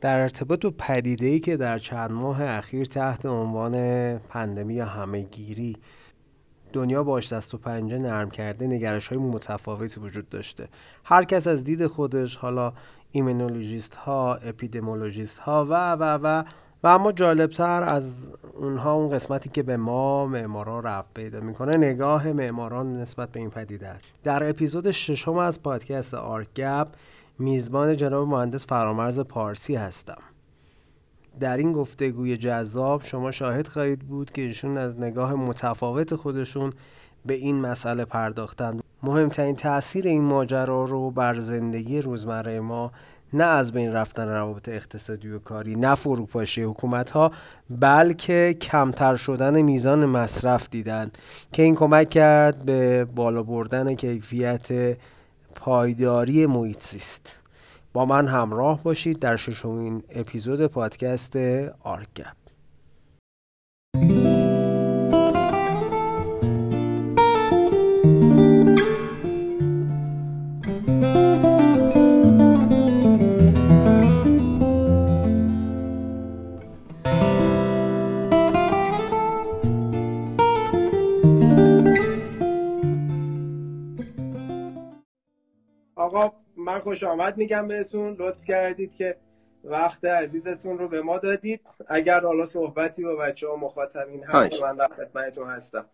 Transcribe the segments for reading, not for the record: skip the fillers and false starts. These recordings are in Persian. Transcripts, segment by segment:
در ارتباط با پدیده‌ای که در چند ماه اخیر تحت عنوان پندمی یا همه‌گیری دنیا باش دست و پنجه نرم کرده، نگرش‌های متفاوتی وجود داشته. هر کس از دید خودش، حالا ایمنولوژیست‌ها، اپیدمیولوژیست‌ها و اما جالب‌تر از اونها اون قسمتی که به ما معماران ربط پیدا می‌کنه، نگاه معماران نسبت به این پدیده است. در اپیزود 6 از پادکست آرک گپ میزبان جناب مهندس فرامرز پارسی هستم. در این گفتگوی جذاب شما شاهد خواهید بود که ایشون از نگاه متفاوت خودشون به این مسئله پرداختند. مهمترین تأثیر این ماجرا رو بر زندگی روزمره ما، نه از بین رفتن روابط اقتصادی و کاری، نه فروپاشی حکومت‌ها، بلکه کمتر شدن میزان مصرف دیدند که این کمک کرد به بالا بردن کیفیت پایداری محیط زیست. با من همراه باشید در 6 اپیزود پادکست آرک گپ. آقا من خوش آمد میگم بهتون، لطف کردید که وقت عزیزتون رو به ما دادید. اگر حالا صحبتی با بچه‌ها مخاطبین هست، من در خدمتتون هستم.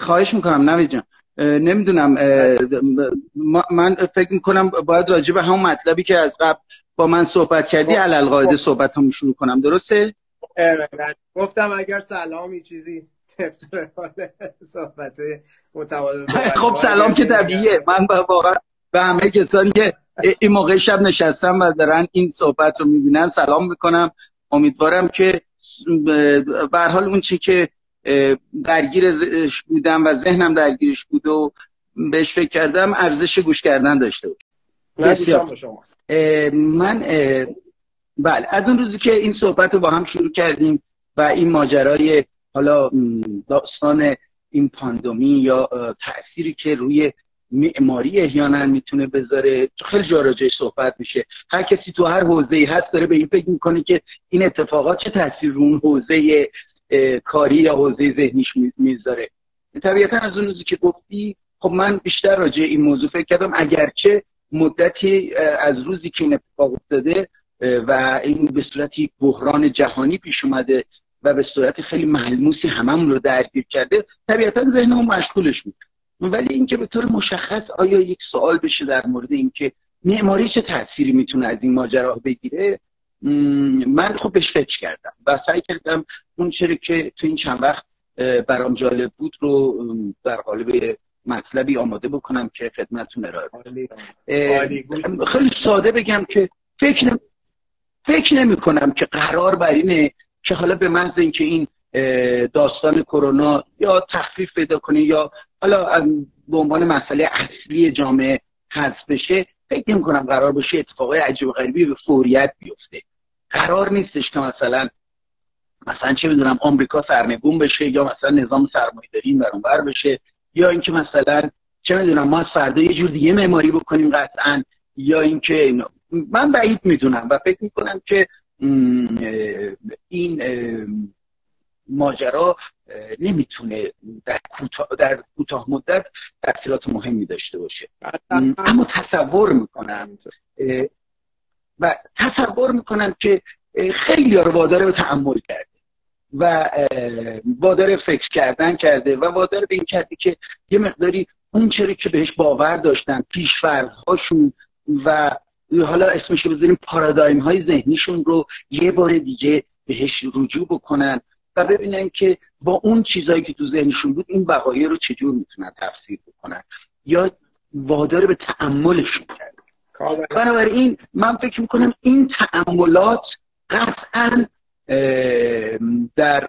خواهش میکنم نوید جان. نمیدونم، من فکر میکنم باید راجع به همون مطلبی که از قبل با من صحبت کردی علالقاعده صحبت هم شروع کنم، درسته؟ گفتم اگر سلامی چیزی طبق صحبت متواضع. خب سلام که طبیعیه. من واقعا به همه کسانی که این موقع شب نشستن و دارن این صحبت رو میبینن سلام میکنم. امیدوارم که به هر حال اون چی که درگیرش بودم و ذهنم درگیرش بود و بهش فکر کردم ارزش گوش کردن داشته بود. من بله، از اون روزی که این صحبت رو با هم شروع کردیم و این ماجرای حالا داستان این پاندمی یا تأثیری که روی معماری احیانا میتونه بذاره، خیلی جا راجعش صحبت میشه. هر کسی تو هر حوزه‌ای هست داره به این فکر میکنه که این اتفاقات چه تأثیر رو اون حوزه کاری یا حوزه ذهنیش میذاره. طبیعتا از اون روزی که گفتی، خب من بیشتر راجع این موضوع فکر کردم، اگرچه مدتی از روزی که این اتفاق افتاده و این به صورتی بحران جهانی پیش اومده و به صورت خیلی ملموسی هممون رو درگیر کرده، طبیعتا ذهنمون مشغولش بود. ولی اینکه به طور مشخص آیا یک سوال بشه در مورد اینکه معماری چه تأثیری میتونه از این ماجرا بگیره، من خب بهش فکر کردم و سعی کردم اون چیزی که تو این چند وقت برام جالب بود رو در قالب مطلبی آماده بکنم که خدمتتون ارائه بدم. خیلی ساده بگم که فکر نمی‌کنم که قرار بر اینه که حالا به محض اینکه این داستان کرونا یا تخفیف پیدا کنه یا حالا به عنوان مسئله اصلی جامعه حذف بشه، فکر نمی‌کنم قرار باشه اتفاقای عجیب و غریبی به فوریت بیفته. قرار نیستش که مثلا چه می‌دونم آمریکا سرنگون بشه یا مثلا نظام سرمایه‌داری این برانور بشه یا اینکه مثلا چه می‌دونم ما فردا یه جور دیگه معماری بکنیم قطعاً، یا اینکه من بعید می‌دونم و فکر می‌کنم که این ماجرا نمیتونه در کوتاه مدت تأثیرات مهمی داشته باشه. اما تصور میکنم که خیلی ها رو وادار به تأمل کرده و وادار فکر کردن کرده و وادار به این کرده که یه مقداری اون چیزی که بهش باور داشتن، پیش‌فرض‌هاشون و حالا اسمش رو بذاریم پارادایم های ذهنیشون رو یه بار دیگه بهش رجوع بکنن و ببینن که با اون چیزایی که تو ذهنشون بود این بقایه رو چجور میتونن تفسیر بکنن یا وادار به تأملشون کرد. بنابراین من فکر میکنم این تأملات قطعا در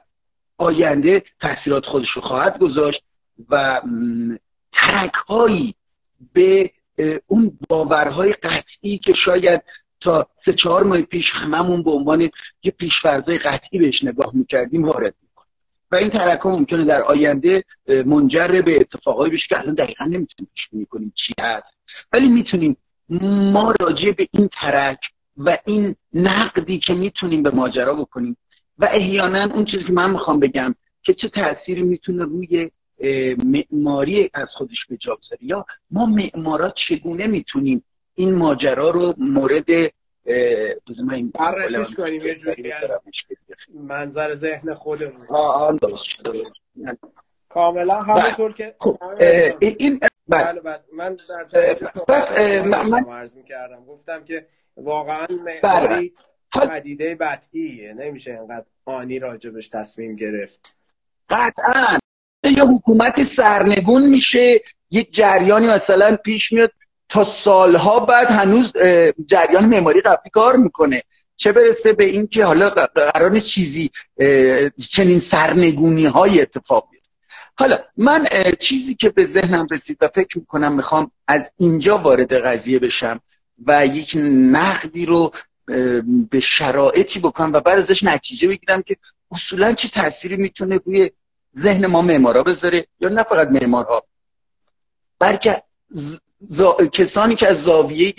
آینده تأثیرات خودش رو خواهد گذاشت و ترک‌هایی به اون باورهای قطعی که شاید تا 3-4 ماه پیش هممون به عنوان یه پیش‌فرضای قطعی بهش نگاه می‌کردیم وارد می‌کنه و این تراکم ممکنه در آینده منجر به اتفاقایی بشه که الان دقیقاً نمی‌تونیم پیش‌بینی کنیم چی هست، ولی می‌تونیم ما راجع به این ترک و این نقدی که میتونیم به ماجرا بکنیم و احیانا اون چیزی که من میخوام بگم که چه تأثیری میتونه روی معماری از خودش به جا بذاره، یا ما معمارا چگونه میتونیم این ماجرا رو مورد بررسیش کنیم، یه جوری منظر ذهن خودمون. کاملا همونطور که این بله بله من در جایی عرض می‌کردم، گفتم که واقعا معماری پدیده بدیه، نمیشه اینقدر آنی راجبش تصمیم گرفت. قطعا یا حکومت سرنگون میشه، یک جریانی مثلا پیش میاد تا سالها بعد هنوز جریان معماری قبلی کار میکنه، چه برسه به این که حالا قرار نیست چیزی چنین سرنگونی های اتفاق بیفته. حالا من چیزی که به ذهنم رسید و فکر میکنم میخوام از اینجا وارد قضیه بشم و یک نقدی رو به شرایطی بکنم و بعد ازش نتیجه بگیرم که اصولا چه تأثیری میتونه روی ذهن ما معمارا بذاره، یا نه فقط معمارها بلکه کسانی که از زاویه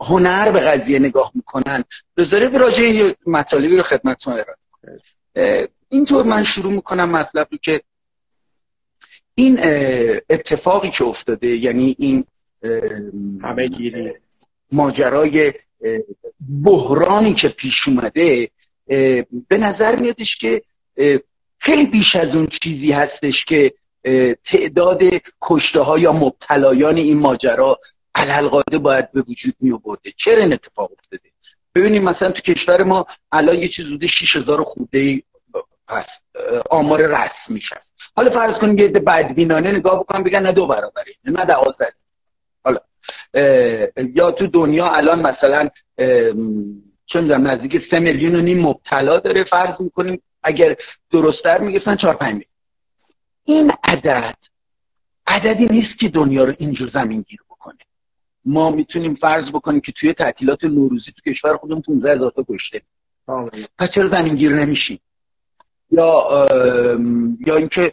هنر به قضیه نگاه میکنن. بذاره براجع این مطالبی رو خدمتتون ارائه می‌کنم. اینطور من شروع میکنم مطلب رو که این اتفاقی که افتاده، یعنی این همه‌گیری، ماجرای بحرانی که پیش اومده، به نظر میادش که خیلی بیش از اون چیزی هستش که تعداد کشته ها یا مبتلایان این ماجرا علالقاعده باید به وجود می آورده. چرا این اتفاق افتاده؟ ببینیم مثلا تو کشور ما الان یه چیز حدود 6000 خورده آمار رسمی شد. حالا فرض کنیم یه عده بدبینانه نگاه بکنم بگن نه 2 برابره، نه 12. حالا یا تو دنیا الان مثلا چه می‌دونم نزدیک 3.5 میلیون مبتلا داره، فرض می‌کنیم اگر درست‌تر می‌گفتن 4-5 میلیون. این عدد عددی نیست که دنیا رو اینجور زمینگیر بکنه. ما میتونیم فرض بکنیم که توی تعطیلات نوروزی تو کشور خودمون 15000 تا کشته، پس چرا زمینگیر نمیشیم؟ یا اینکه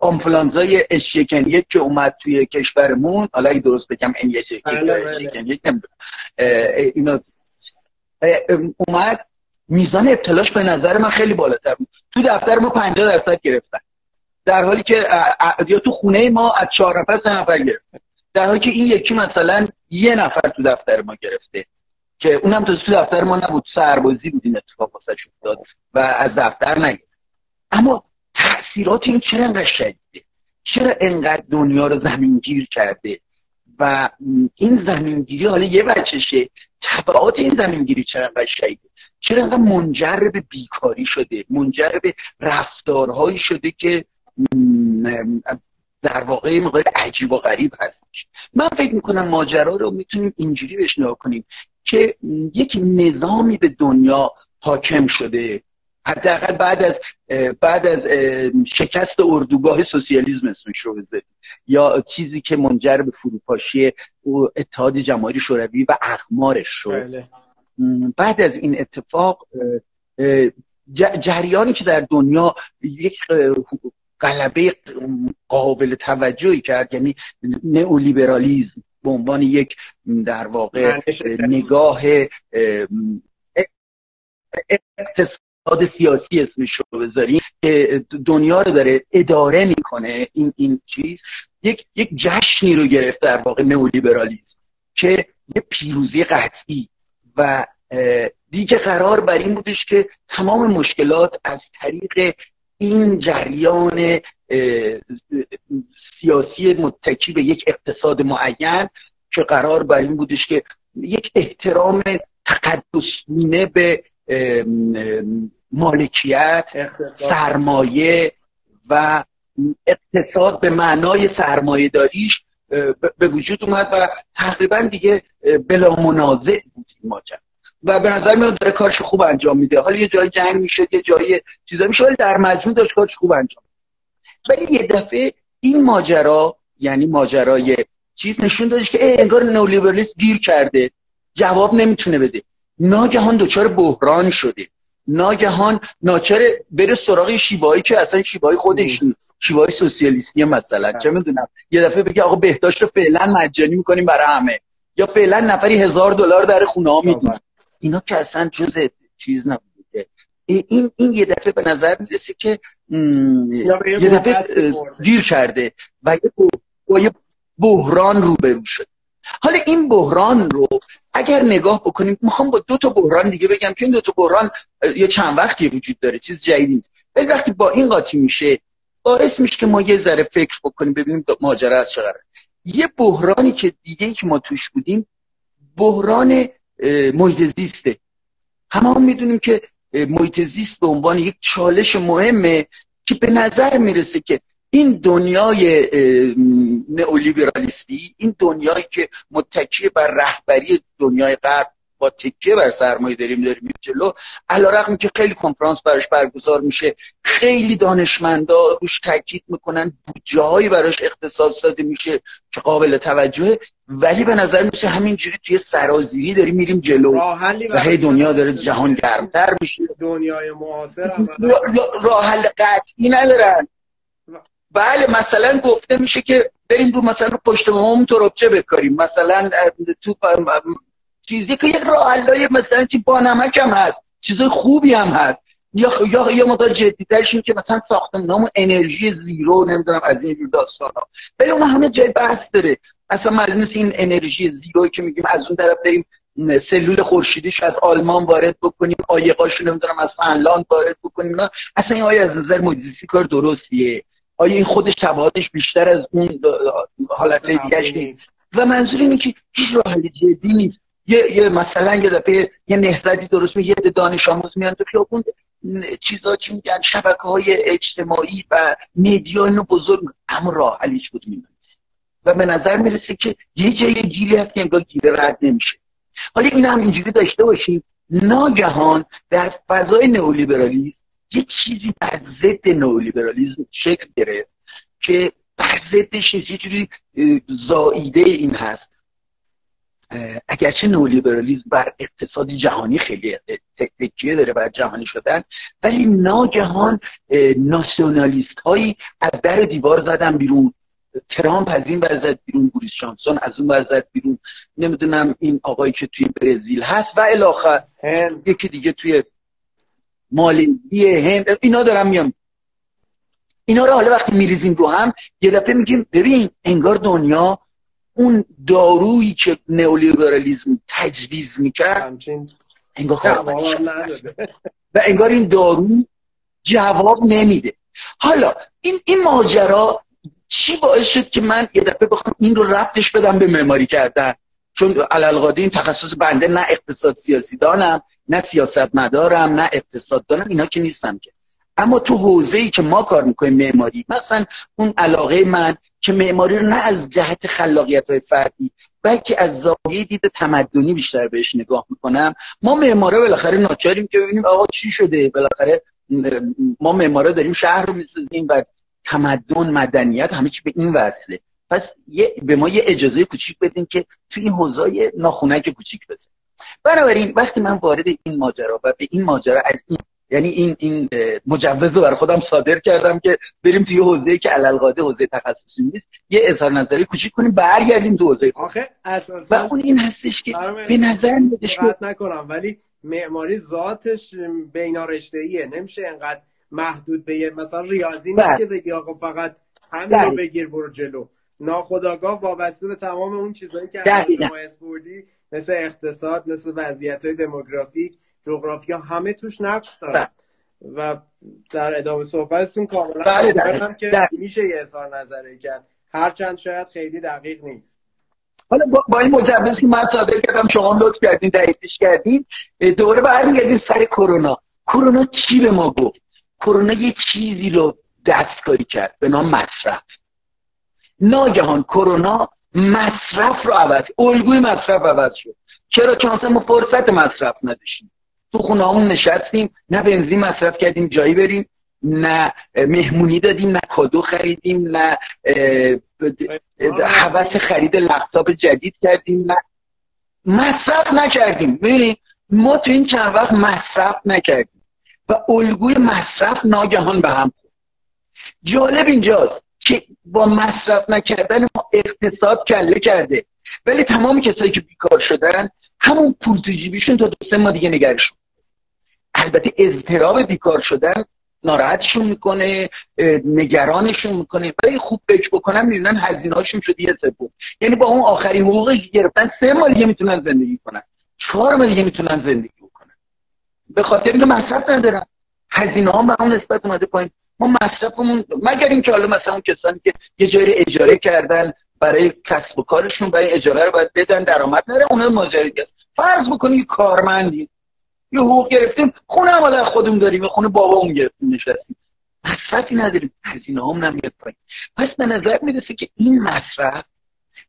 آنفولانزای H1N1 که اومد توی کشورمون، حالا اگه درست بگم H1N1 اینا اومد، میزان ابتلاش به نظر من خیلی بالاتر بود. تو دفتر ما 50% گرفتن، در حالی که یا تو خونه ما از 4 نفر 3 نفر گرفته، در حالی که این یکی مثلا 1 نفر تو دفتر ما گرفته که اونم تو دفتر ما نبود، سربازی بود این اتفاق واسش افتاد و از دفتر نگرفت. اما تأثیرات این چرا انقدر شدیده؟ چرا انقدر دنیا رو زمینگیر کرده؟ و این زمینگیری حالا یه بچشه، تبعات این زمینگیری چرا انقدر شدیده؟ چرا انقدر منجر به بیکاری شده، منجر به رفتارهایی شده که در واقع یه مقدار عجیب و غریب هستش. من فکر میکنم ماجرا رو میتونیم اینجوری بهش نگاه کنیم که یک نظامی به دنیا حاکم شده، حداقل بعد از شکست اردوگاه سوسیالیسم اسمش رو بذاریم، یا چیزی که منجر به فروپاشی اتحاد جماهیر شوروی و اقمارش شد. بعد از این اتفاق جریانی که در دنیا یک غلبه قابل توجهی کرد، یعنی نئولیبرالیسم به عنوان یک در واقع نگاه اقتصاد سیاسی اسمش رو بذاریم که دنیا رو داره اداره میکنه، این چیز یک جشنی رو گرفت در واقع نئولیبرالیسم که یه پیروزی قطعی و دیگه قرار بر این بودش که تمام مشکلات از طریق این جریان سیاسی متکی به یک اقتصاد معین که قرار بر این بودش که یک احترام تقدسگونه به مالکیت، سرمایه و اقتصاد به معنای سرمایه داریش به وجود اومد و تقریبا دیگه بلا منازع بود این ماجرا و به نظر میاد داره کارش خوب انجام میده. حالا یه جای جنگ میشه، یه جای چیزا میشه، ولی در مجموع داشت کارش خوب انجام میده. ولی یه دفعه این ماجرا، یعنی ماجرای چیز، نشون دادش که انگار نئولیبرالیسم گیر کرده، جواب نمیتونه بده، ناگهان دچار بحران شده، ناگهان ناچاره بره سراغ شیوهایی که اصلا شیوههای خودش، شیوههای سوسیالیستی مثلا چه میدونم، یه دفعه بگه آقا بهداشت رو فعلا مجانی میکنیم برای همه، یا فعلا نفری $1000 در خونه ها میدونه. اینا که اصلا جز چیز نبوده. این یه دفعه به نظر میرسه که یه دفعه دیر کرده و یه بحران روبرو شده. حالا این بحران رو اگر نگاه بکنیم، میخوام با 2 تا بحران دیگه بگم که این 2 تا بحران یا چند وقتی وجود داره، چیز جدید نیست، ولی وقتی با این قاطی میشه باعث میشه که ما یه ذره فکر بکنیم ببینیم ماجرا از چه قراره. یه بحرانی که دیگه که ما توش بودیم بحران محیط زیسته. همون میدونیم که محیط زیست به عنوان یک چالش مهمه که به نظر میرسه که این دنیای نئولیبرالیستی، این دنیایی که متکی بر رهبری دنیای غرب با تکیه بر سرمایه داریم میره جلو، علیرغم که خیلی کنفرانس براش برگزار میشه، خیلی دانشمندا روش تاکید میکنن، بودجه‌هایی براش اختصاص داده میشه که قابل توجهه، ولی به نظر میشه همینجوری توی سرازیری داریم میریم جلو و هی دنیا داره جهان گرمتر میشه. دنیای معاصر هم راه حل قطعی ندارن. بله، مثلا گفته میشه که بریم رو مثلا رو پشت بام تربچه بکاریم، مثلا تو چیزی که یک راه حلای مثلا چی بانمک هم هست، چیزای خوبی هم هست، یا مقدار جدی‌ترش این که مثلا ساختمونامون انرژی زیرو نمیدونم از این جور داستانا، ولی اون همه جای بحث داره. اصلا مجلس این انرژی زیرویی که میگیم از اون طرف بریم سلول خورشیدیش از آلمان وارد بکنیم، عایقاشو نمیدونم از فنلاند وارد بکنیم، نه اصلا این آیا از نظر مجلسی کار درستیه؟ آیا این خودش تبعاتش بیشتر از اون حالت دیگه‌اش نیست؟ و منظور اینه که هیچ راه حل جدی نیست. یه مثلا یه دفعه یه نهضتی درست میشه، یه دانش آموز میان تو خیابون، چیزا چی میگن، شبکه‌های اجتماعی و مدیا اینو بزرگ، اما راه حل هیچ کدوم نیست و به نظر میرسه که یه جای گیری هست که انگار گیره رد نمیشه. حالا این هم اینجوری داشته باشیم، ناگهان در فضای نئولیبرالیسم یه چیزی بر ضد نئولیبرالیسم شکل گرفت که بر ضدش یه جوری زائیده این هست. اگرچه نئولیبرالیسم بر اقتصاد جهانی خیلی تکیه داره، بر جهانی شدن، ولی ناگهان ناسیونالیست هایی از در دیوار زدن بیرون. ترامپ از این ور زد بیرون، بوریس جانسون از اون ور زد بیرون، نمیدونم این آقایی که توی برزیل هست و الی آخر، یکی دیگه توی مالزی، هند، اینا دارم میام. اینا رو حالا وقتی میریزیم رو هم یه دفعه میگیم ببین انگار دنیا اون دارویی که نئولیبرالیسم تجویز میکرد انگار کارآمدش هست و انگار این دارو جواب نمیده. حالا این ماجرا چی باعث شد که من یه دفعه بخوام این رو ربطش بدم به معماری کردن؟ چون علالقاده این تخصص بنده، نه اقتصاد سیاسی دانم، نه سیاست مدارم، نه اقتصاد دانم، اینا که نیستم که، اما تو حوزه‌ای که ما کار میکنیم معماری، مثلا اون علاقه من که معماری رو نه از جهت خلاقیت‌های فردی بلکه از زاویه دید تمدنی بیشتر بهش نگاه میکنم. ما معمارا بالاخره ناچاریم که ببینیم آقا چی شده، بالاخره ما معمارا داریم شهر رو میسازیم و تمدن، مدنیت، همه چی به این وصله. پس به ما یه اجازه کوچیک بدین که تو این حوزه ناخونک کوچیک بزنیم. بنابراین وقتی من وارد این ماجرا و به این ماجرا از این، یعنی این مجوز رو برای خودم صادر کردم که بریم توی حوزه‌ای که علالقاده حوزه تخصصی نیست، یه اظهار نظری کوچیک کنیم، برگردیم تو حوزه. آخه اساساً و اون این هستش که به نظر میادش که نکنم، ولی معماری ذاتش بینارشته‌ایه، نمیشه انقدر محدود به مثلا ریاضی نیست که بگی آقا فقط همین رو بگیر برو جلو. ناخودآگاه وابسته به تمام اون چیزایی که شما اسپوردی، مثل اقتصاد، مثل وضعیت‌های دموگرافیک، جغرافیا، همه توش نقش دارن و در ادامه صحبتتون کاملا گفتم که میشه یه اظهار نظری کرد، هرچند شاید خیلی دقیق نیست. حالا با این مجوزی که من صادر کردم، شما لطف کردین تاییدش کردین، دوباره برمیگردیم سر کرونا. کرونا چی به ما گفت؟ کرونا یه چیزی رو دستکاری کرد به نام مصرف. ناگهان کرونا مصرف رو عوض، الگوی مصرف عوض شد. چرا؟ که اصلا ما فرصت مصرف نداشتیم. تو خونه‌مون نشستیم، نه بنزین مصرف کردیم جایی بریم، نه مهمونی دادیم، نه کادو خریدیم، نه هوس خرید لپتاپ جدید کردیم، نه مصرف نکردیم. ببینید ما تو این چند وقت مصرف نکردیم و الگوی مصرف ناگهان به هم خورد. جالب اینجاست که با مصرف نکردن اقتصاد کله کرده، ولی تمام کسایی که بیکار شدن همون پول تو جیبشون تا 2-3 ماه دیگه نگرشون. البته اضطراب بیکار شدن ناراحتشون میکنه، نگرانشون میکنه، ولی خوب فکر بکنن میبینن هزینه‌هاشون شده 1/3، یعنی با اون آخرین حقوقی که گرفتن 3 ماه دیگه میتونن زندگی کنن، 4 ماه دیگه میتونن زندگی بکنن، به خاطر اینکه مصرف ندارن. هزینه‌ها به اون نسبت اومده پایین. ما مصرفمون، مگر اینکه حالا مثلا اون کسانی که یه جایی رو اجاره کردن برای کسب و کارشون، برای اجاره رو باید بدن، درآمد نره، اونها ماجرای دیگه. فرض بکنید کارمندی یه حقوق گرفتیم، خونه هم الان خودمون داریم، خونه بابامون گرفتیم نشستیم، مصرفی نداریم، هزینه هامون هم میاد پایین. پس به نظر میرسه که این مصرف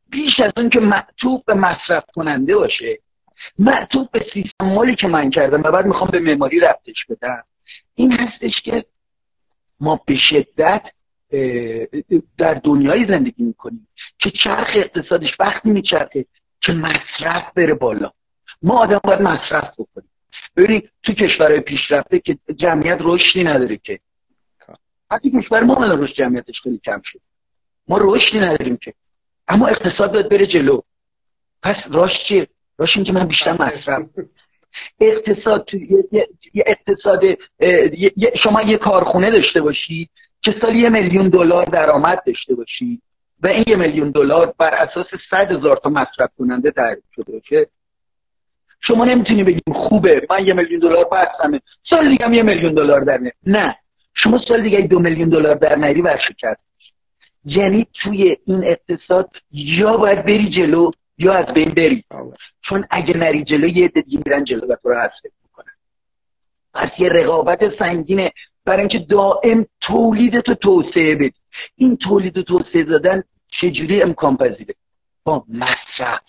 بیش از اون که معطوف به مصرف کننده باشه، معطوف به سیستم مالی که من کردم و بعد میخوام به معماری ربطش بدم، این هستش که ما به شدت در دنیای زندگی میکنیم که چرخ اقتصادش وقتی میچرخه که مصرف بره بالا. ما آدم باید مصرف بکنیم. ببینید تو کشورهای پیشرفته که جمعیت رشدی نداره، که حتی کشور ما الان رشد جمعیتش خیلی کم شد، ما رشدی نداریم که، اما اقتصاد باید بره جلو. پس راش چیه؟ راش این که من بیشتر مصرف. اقتصاد تو یه اقتصاد شما یه کارخونه داشته باشید که سالی $1,000,000 درآمد داشته باشید و این $1,000,000 بر اساس 100,000 تا مصرف کننده تعریف شده باشه، شما نمیتونی بگیم خوبه من $1,000,000 بستمه سال دیگه هم $1,000,000 در میاری. نه، شما سال دیگه $2,000,000 در میاری ورشکست. یعنی توی این اقتصاد یا باید بری جلو یا از بین بری، چون اگه نری جلو یه عده دیگه میرن جلو و تو رو حذف میکنن. پس یه رقابت سنگینه برای اینکه دائم تولیدتو توسعه بدی. این تولید و توسعه دادن چجوری امکان پذیره؟ با مصرف.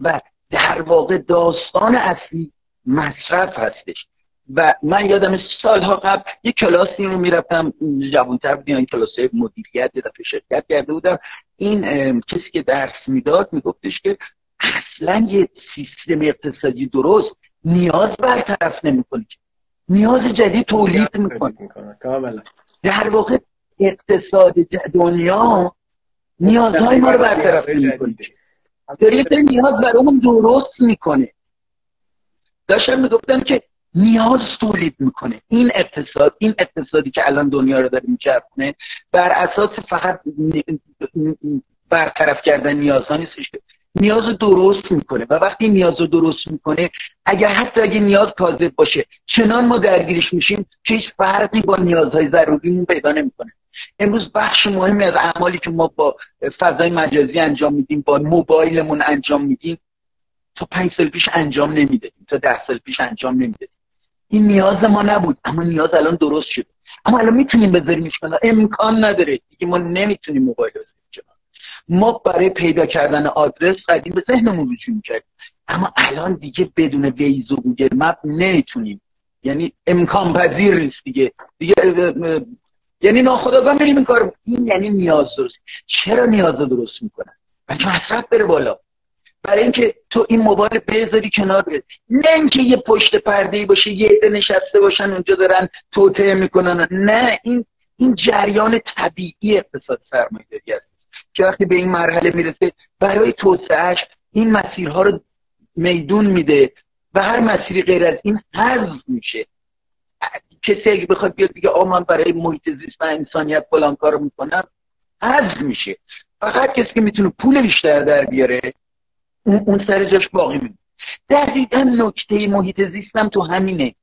و در واقع داستان اصلی مصرف هستش. و من یادم سالها قبل یه کلاسی رو میرفتم، جوانتر بودیم، این کلاسه مدیریت یه دفعه شرکت کرده بودم، این کسی که درس میداد میگفتش که اصلا یه سیستم اقتصادی درست نیاز برطرف نمیکنه، نیاز جدید تولید میکنه. در واقع اقتصاد دنیا نیازهای ما رو برطرف نمیکنه، داره یه نیاز برامون درست میکنه. داشتم میگفتم که نیاز تولید میکنه این اقتصاد، این اقتصادی که الان دنیا رو داره میچرخونه بر اساس فقط برطرف کردن نیازها نیستش، نیاز رو درست میکنه. و وقتی نیاز رو درست میکنه، اگر حتی اگه نیاز کاذب باشه، چنان ما درگیرش میشیم که هیچ فرقی با نیازهای ضروریمون پیدا نمیکنه. امروز بخش مهمی از اعمالی که ما با فضای مجازی انجام میدیم، با موبایلمون انجام میدیم، تا 5 سال پیش انجام نمیدادیم، تا 10 سال پیش انجام نمیدادیم. این نیاز ما نبود، اما نیاز الان درست شده. اما الان میتونیم بذاریمش کنار، امکان نداره دیگه، ما نمیتونیم موبایل بذاریم کنار. ما برای پیدا کردن آدرس قدیم به ذهنمون رجوع میکردیم، اما الان دیگه بدون ویز و گوگل مپ نمیتونیم، یعنی امکان پذیر نیست دیگه یعنی ناخودآگاه میریم این کار. این یعنی نیاز درست. چرا نیاز رو درست میکنن؟ بلکه مصرف بره بالا، برای اینکه تو این موبایل بذاری کنار بره، نه اینکه یه پشت پرده‌ای باشه، یه عده نشسته باشن اونجا دارن توطئه میکنن. نه، این جریان طبیعی اقتصاد سرمایه‌داری است که وقتی به این مرحله میرسه برای توسعهش این مسیرها رو میدون میده و هر مسیری غیر از این حذف میشه. کسی اگه بخواد بیاد دیگه من برای محیط زیست و انسانیت فلان کارو میکنم، حذف میشه. فقط کسی که میتونه پول بیشتر در بیاره اون سر جاش باقی میمونه. دقیقاً نکته محیط زیست هم تو همینه.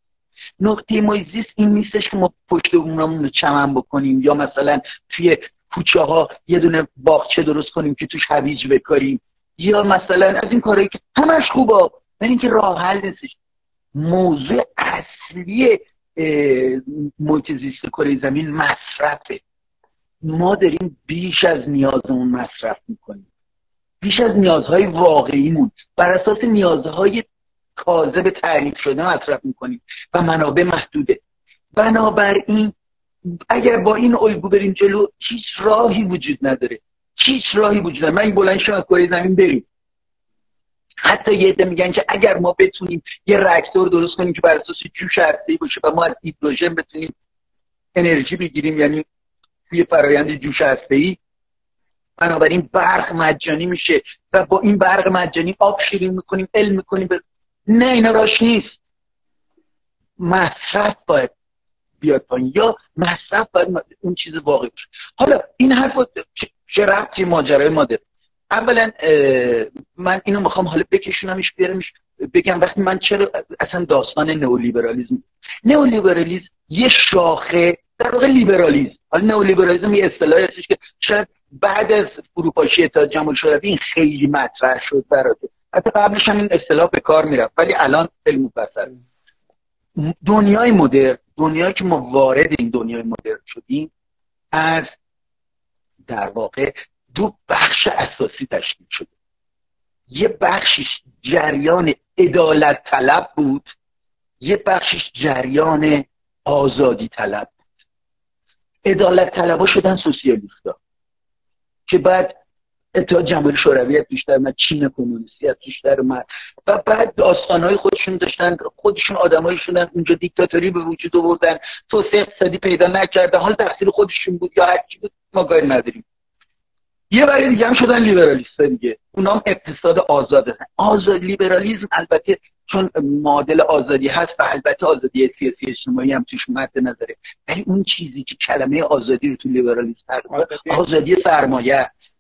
نکته محیط زیست این نیستش که ما پشت بوممون رو چمن بکنیم یا مثلا توی کوچه ها یه دونه باغچه درست کنیم که توش هویج بکاریم یا مثلا از این کارهایی که همش خوبه ولی اینکه راه حل نیستش. موضوع اصلی محیط زیست کره زمین مصرفه. ما داریم بیش از نیازمون مصرف میکنیم، بیش از نیازهای واقعیمون، بر اساس نیازهای کاذب تعریف شده مصرف میکنیم و منابع محدوده. بنابراین اگر با این الگو بریم جلو هیچ راهی وجود نداره، من بلند شو از کره زمین بریم. حتی یه عده میگن که اگر ما بتونیم یه راکتور درست کنیم که بر اساس جوش هسته‌ای باشه و ما از هیدروژن بتونیم انرژی بگیریم، یعنی توی فرایند جوش هسته‌ای. بنابراین برق مجانی میشه و با این برق مجانی آب شیرین میکنیم، علم میکنیم. نه اینا راش نیست. مصرف باید بیاد پایین، یا مصرف باید اون چیز واقعی باشه. حالا این حرف چه ربطی ماجرای ما داره؟ اولا من اینو میخوام حالا بکشونمش بیارمش بگم وقتی من چرا اصلا داستان نئولیبرالیسم، نئولیبرالیسم یه شاخه در واقع لیبرالیسم، حالا نئولیبرالیسم یه اصطلاحی هستش که شاید بعد از فروپاشی اتحاد جماهیر شوروی این خیلی مطرح شد براته، حتی قبلش هم این اصطلاح به کار میرفت، ولی الان علم بسر دنیای مدرن، دنیایی که ما وارد این دنیای مدرن شدیم، از در واقع دو بخش اساسی تشکیل شده. یه بخشش جریان عدالت طلب بود، یه بخشش جریان آزادی طلب بود. عدالت طلب‌ها شدن سوسیالیست‌ها که بعد اتحاد جماهیر شوروی بیشتر اومد، چین کمونیستی بیشتر اومد و بعد داستان‌های خودشون داشتن، خودشون آدمایی شدن اونجا دیکتاتوری به وجود آوردن، توسعه اقتصادی پیدا نکرده، حال تقصیر خودشون بود یا هر کی بود ما کاری نداریم. یه برای دیگه هم شدن لیبرالیست‌ها دیگه، اونا هم اقتصاد آزاد هستن. آزاد لیبرالیسم البته چون معادل آزادی هست و البته آزادی سیاسی اجتماعی هم توش مد نظره، ولی اون چیزی که کلمه آزادی رو تو لیبرالیسم آزادی سرمایه هست،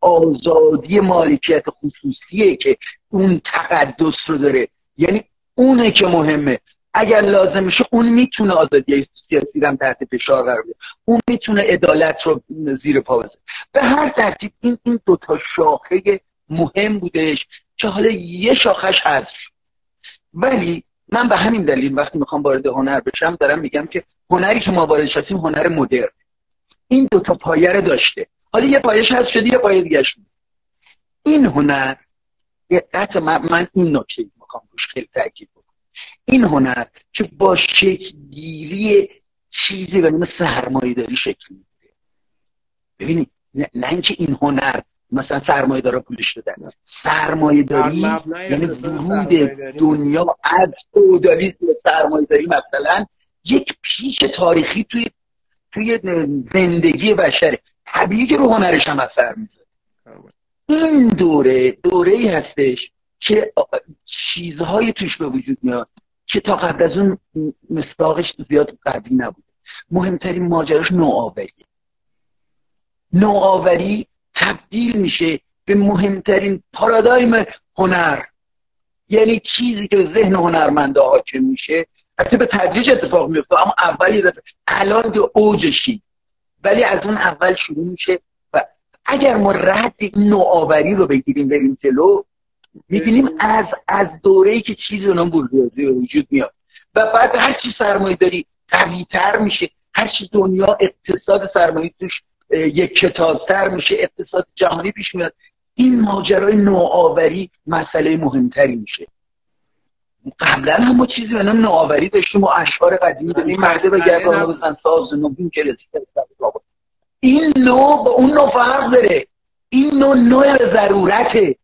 آزادی مالکیت خصوصیه که اون تقدس رو داره، یعنی اونه که مهمه. اگر لازم میشه اون میتونه آزادی سیاسی رو تحت فشار قرار بده، اون میتونه عدالت رو زیر پا بذاره. به هر ترتیب این دو تا شاخه مهم بودش که حالا یه شاخش هست. ولی من به همین دلیل وقتی میخوام وارد هنر بشم دارم میگم که هنری که ما وارد شدیم هنر مدرن این دو تا پایه رو داشته. حالا یه پایش هست شده، یه پایه دیگه شده. این هنر دقت من این نکته میخوام روش خیلی تاکید کنم. این هنر که با شکلگیری چیزی به نام سرمایه‌داری شکل میده. ببینید نه اینکه این هنر مثلا سرمایه‌دارا پولش دادن، سرمایه‌داری یعنی ورود دنیا از فئودالیسم به سرمایه‌داری مثلا یک پیش تاریخی توی زندگی بشره، طبیعی که رو هنرش هم اثر میذاره. این دوره‌ای هستش که چیزهای توش به وجود میاد که تا قبل از اون مصداقش زیاد قوی نبود. مهمترین ماجراش نوآوریه. نوآوری تبدیل میشه به مهمترین پارادایم هنر، یعنی چیزی که به ذهن هنرمنده حاکم میشه. البته به تدریج اتفاق میفته، اما اول الان دو اوجشی، ولی از اون اول شروع میشه و اگر ما رد نوآوری رو بگیریم بریم جلو می‌بینیم از دوره‌ای که چیز اونم بورژوازی به وجود میاد و بعد هر چی سرمایه‌داری قوی‌تر میشه، هر چی دنیا اقتصاد سرمایه‌ای توش یک کتازتر میشه، اقتصاد جهانی پیش میاد، این ماجرای نوآوری مسئله مهمتری میشه. قبلا هم ما چیزی به نام نوآوری داشتیم و اشعار قدیمی داریم، مرده به گردانه بزن ساز نوبین کلاسیک. این نوع با اون نوع فرق داره. این نوع ضرورته،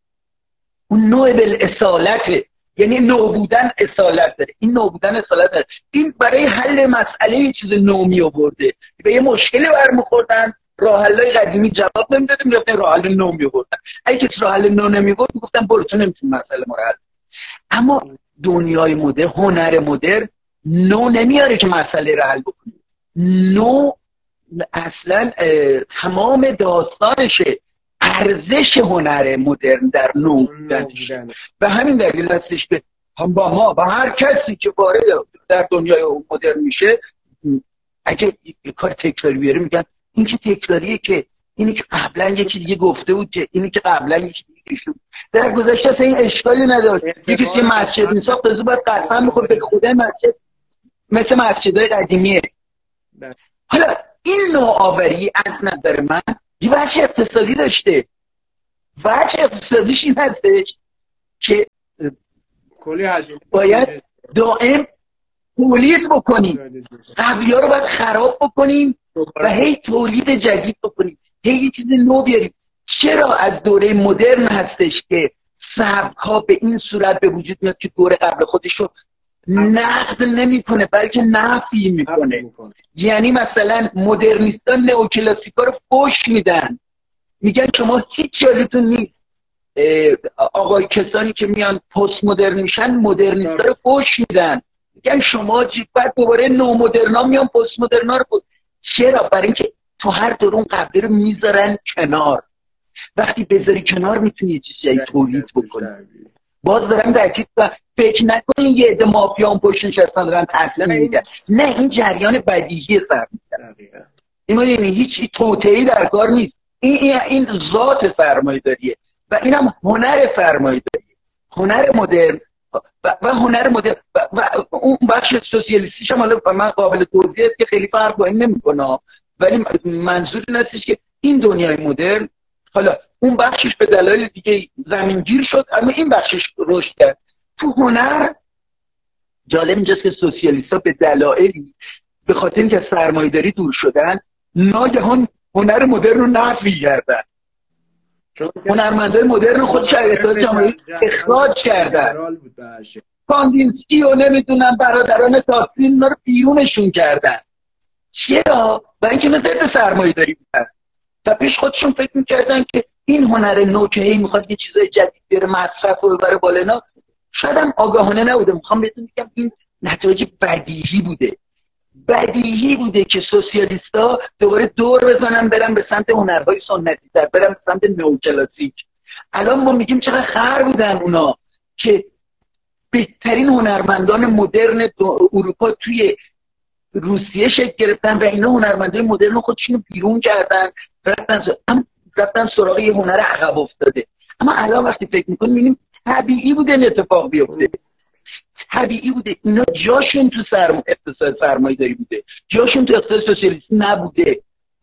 اون نوع بالاصالته، یعنی نو بودن اصالت داره. این نو بودن اصالت داره. این برای حل مسئله یه چیز نو می آورده، به یه مشکلی برمیخوردن راه حل‌های قدیمی جواب نمیداد، می‌رفتن راه حل نو می آوردن. اگه کسی راه حل نو نمی آورد میگفتن برو تو نمیتونی مسئله ما رو حل کنی. اما دنیای مدرن، هنر مدرن نو نمیاره که مسئله رو حل بکنه. نو اصلا تمام داستانشه، ارزش هنر مدرن در نو بودنشه. و همین دلیل هستش که با ما و هر کسی که وارد در دنیای مدرن میشه اگه کار تکراری بیاره میگن این که تکراریه، که اینی که قبلا یکی دیگه گفته بود، که اینی که قبلا یکی دیگه شد در گذشته اصلا این اشکالی نداشت. یکی که مسجد میساخت از اون باید قسم میخورد به خدای مسجد، مثل مسجدهای قدیمیه. حالا این نوآوری از نظر من یه وجه اقتصادی داشته. وجه اقتصادیش این هستش که باید دائم تولید بکنیم، قبلی‌ها رو باید خراب بکنیم و هی تولید جدید بکنیم، هی چیز نو بیاریم. چرا از دوره مدرن هستش که سبک‌ها به این صورت به وجود میاد که دوره قبل خودش رو نقد نمی‌کنه بلکه نفی می‌کنه. یعنی مثلا مدرنیستان نئوکلاسیکا رو فحش میدن، میگن شما هیچ جایتون نیست. آقای کسانی که میان پست مدرن میشن مدرنیستا رو فحش میدن، میگن شما بعد دوباره نو مدرنا میان پست مدرنا رو. چرا؟ برای اینکه تو هر دورون قبلی رو میذارن کنار. وقتی بذاری کنار میتونی یه چیزی تولید بکنی. باز دارم تاکید میکنم، فکر نکنین یه عده مافیان پشت نشستن دارن تسلیم میدن. نه، این جریان بدیهی سر میزنه. یعنی هیچ توطئه‌ای در کار نیست. این ذات فرمایداریه و این هم هنر فرمایداریه، هنر مدرن و هنر مدرن و اون بخش سوسیالیستیش هم حالا من قابل توضیحه که خیلی فرق با این نمیکنه، ولی منظور این هستش که این دنیای مدرن حالا اون بخشش به دلایل دیگه زمینگیر شد، اما این بخشش رشد کرد. تو هنر جالب اینجاست که سوسیالیست‌ها به دلایلی به خاطر اینکه سرمایه‌داری دور شدن، ناگهان هنر مدرن رو نفی کردن. هنرمندای مدرن خود شهرستان جمهوری اخراج کردن. کاندینسکی و نمیدونم برادران تاسین اینا رو بیرونشون کردن. چرا؟ برای اینکه اینا ضد سرمایه‌داری بودن و پیش خودشون فکر میکردن که این هنر نو که هی میخواد یه چیزای جدید بره مصرف و ببره بالا، نه شاید هم آگاهانه نبوده. میخوام بهتون بگم این نتایج بدیهی بوده. بدیهی بوده که سوسیالیستا دوباره دور بزنن برن به سمت هنرهای سنتی تر، برن به سمت نو کلاسیک. الان ما میگیم چقدر خر بودن اونا که بهترین هنرمندان مدرن اروپا توی روسیه شکل گرفتن و اینا هنرمندای مدرن خودشونو بیرون کردن، رفتن سراغ یه هنر عقب افتاده. اما الان وقتی فکر میکنیم میبینیم طبیعی بوده این اتفاق بیفته. طبیعی بوده. اینا جاشون تو اقتصاد سرمایه‌داری بوده، جاشون تو اقتصاد سوسیالیسم نبوده.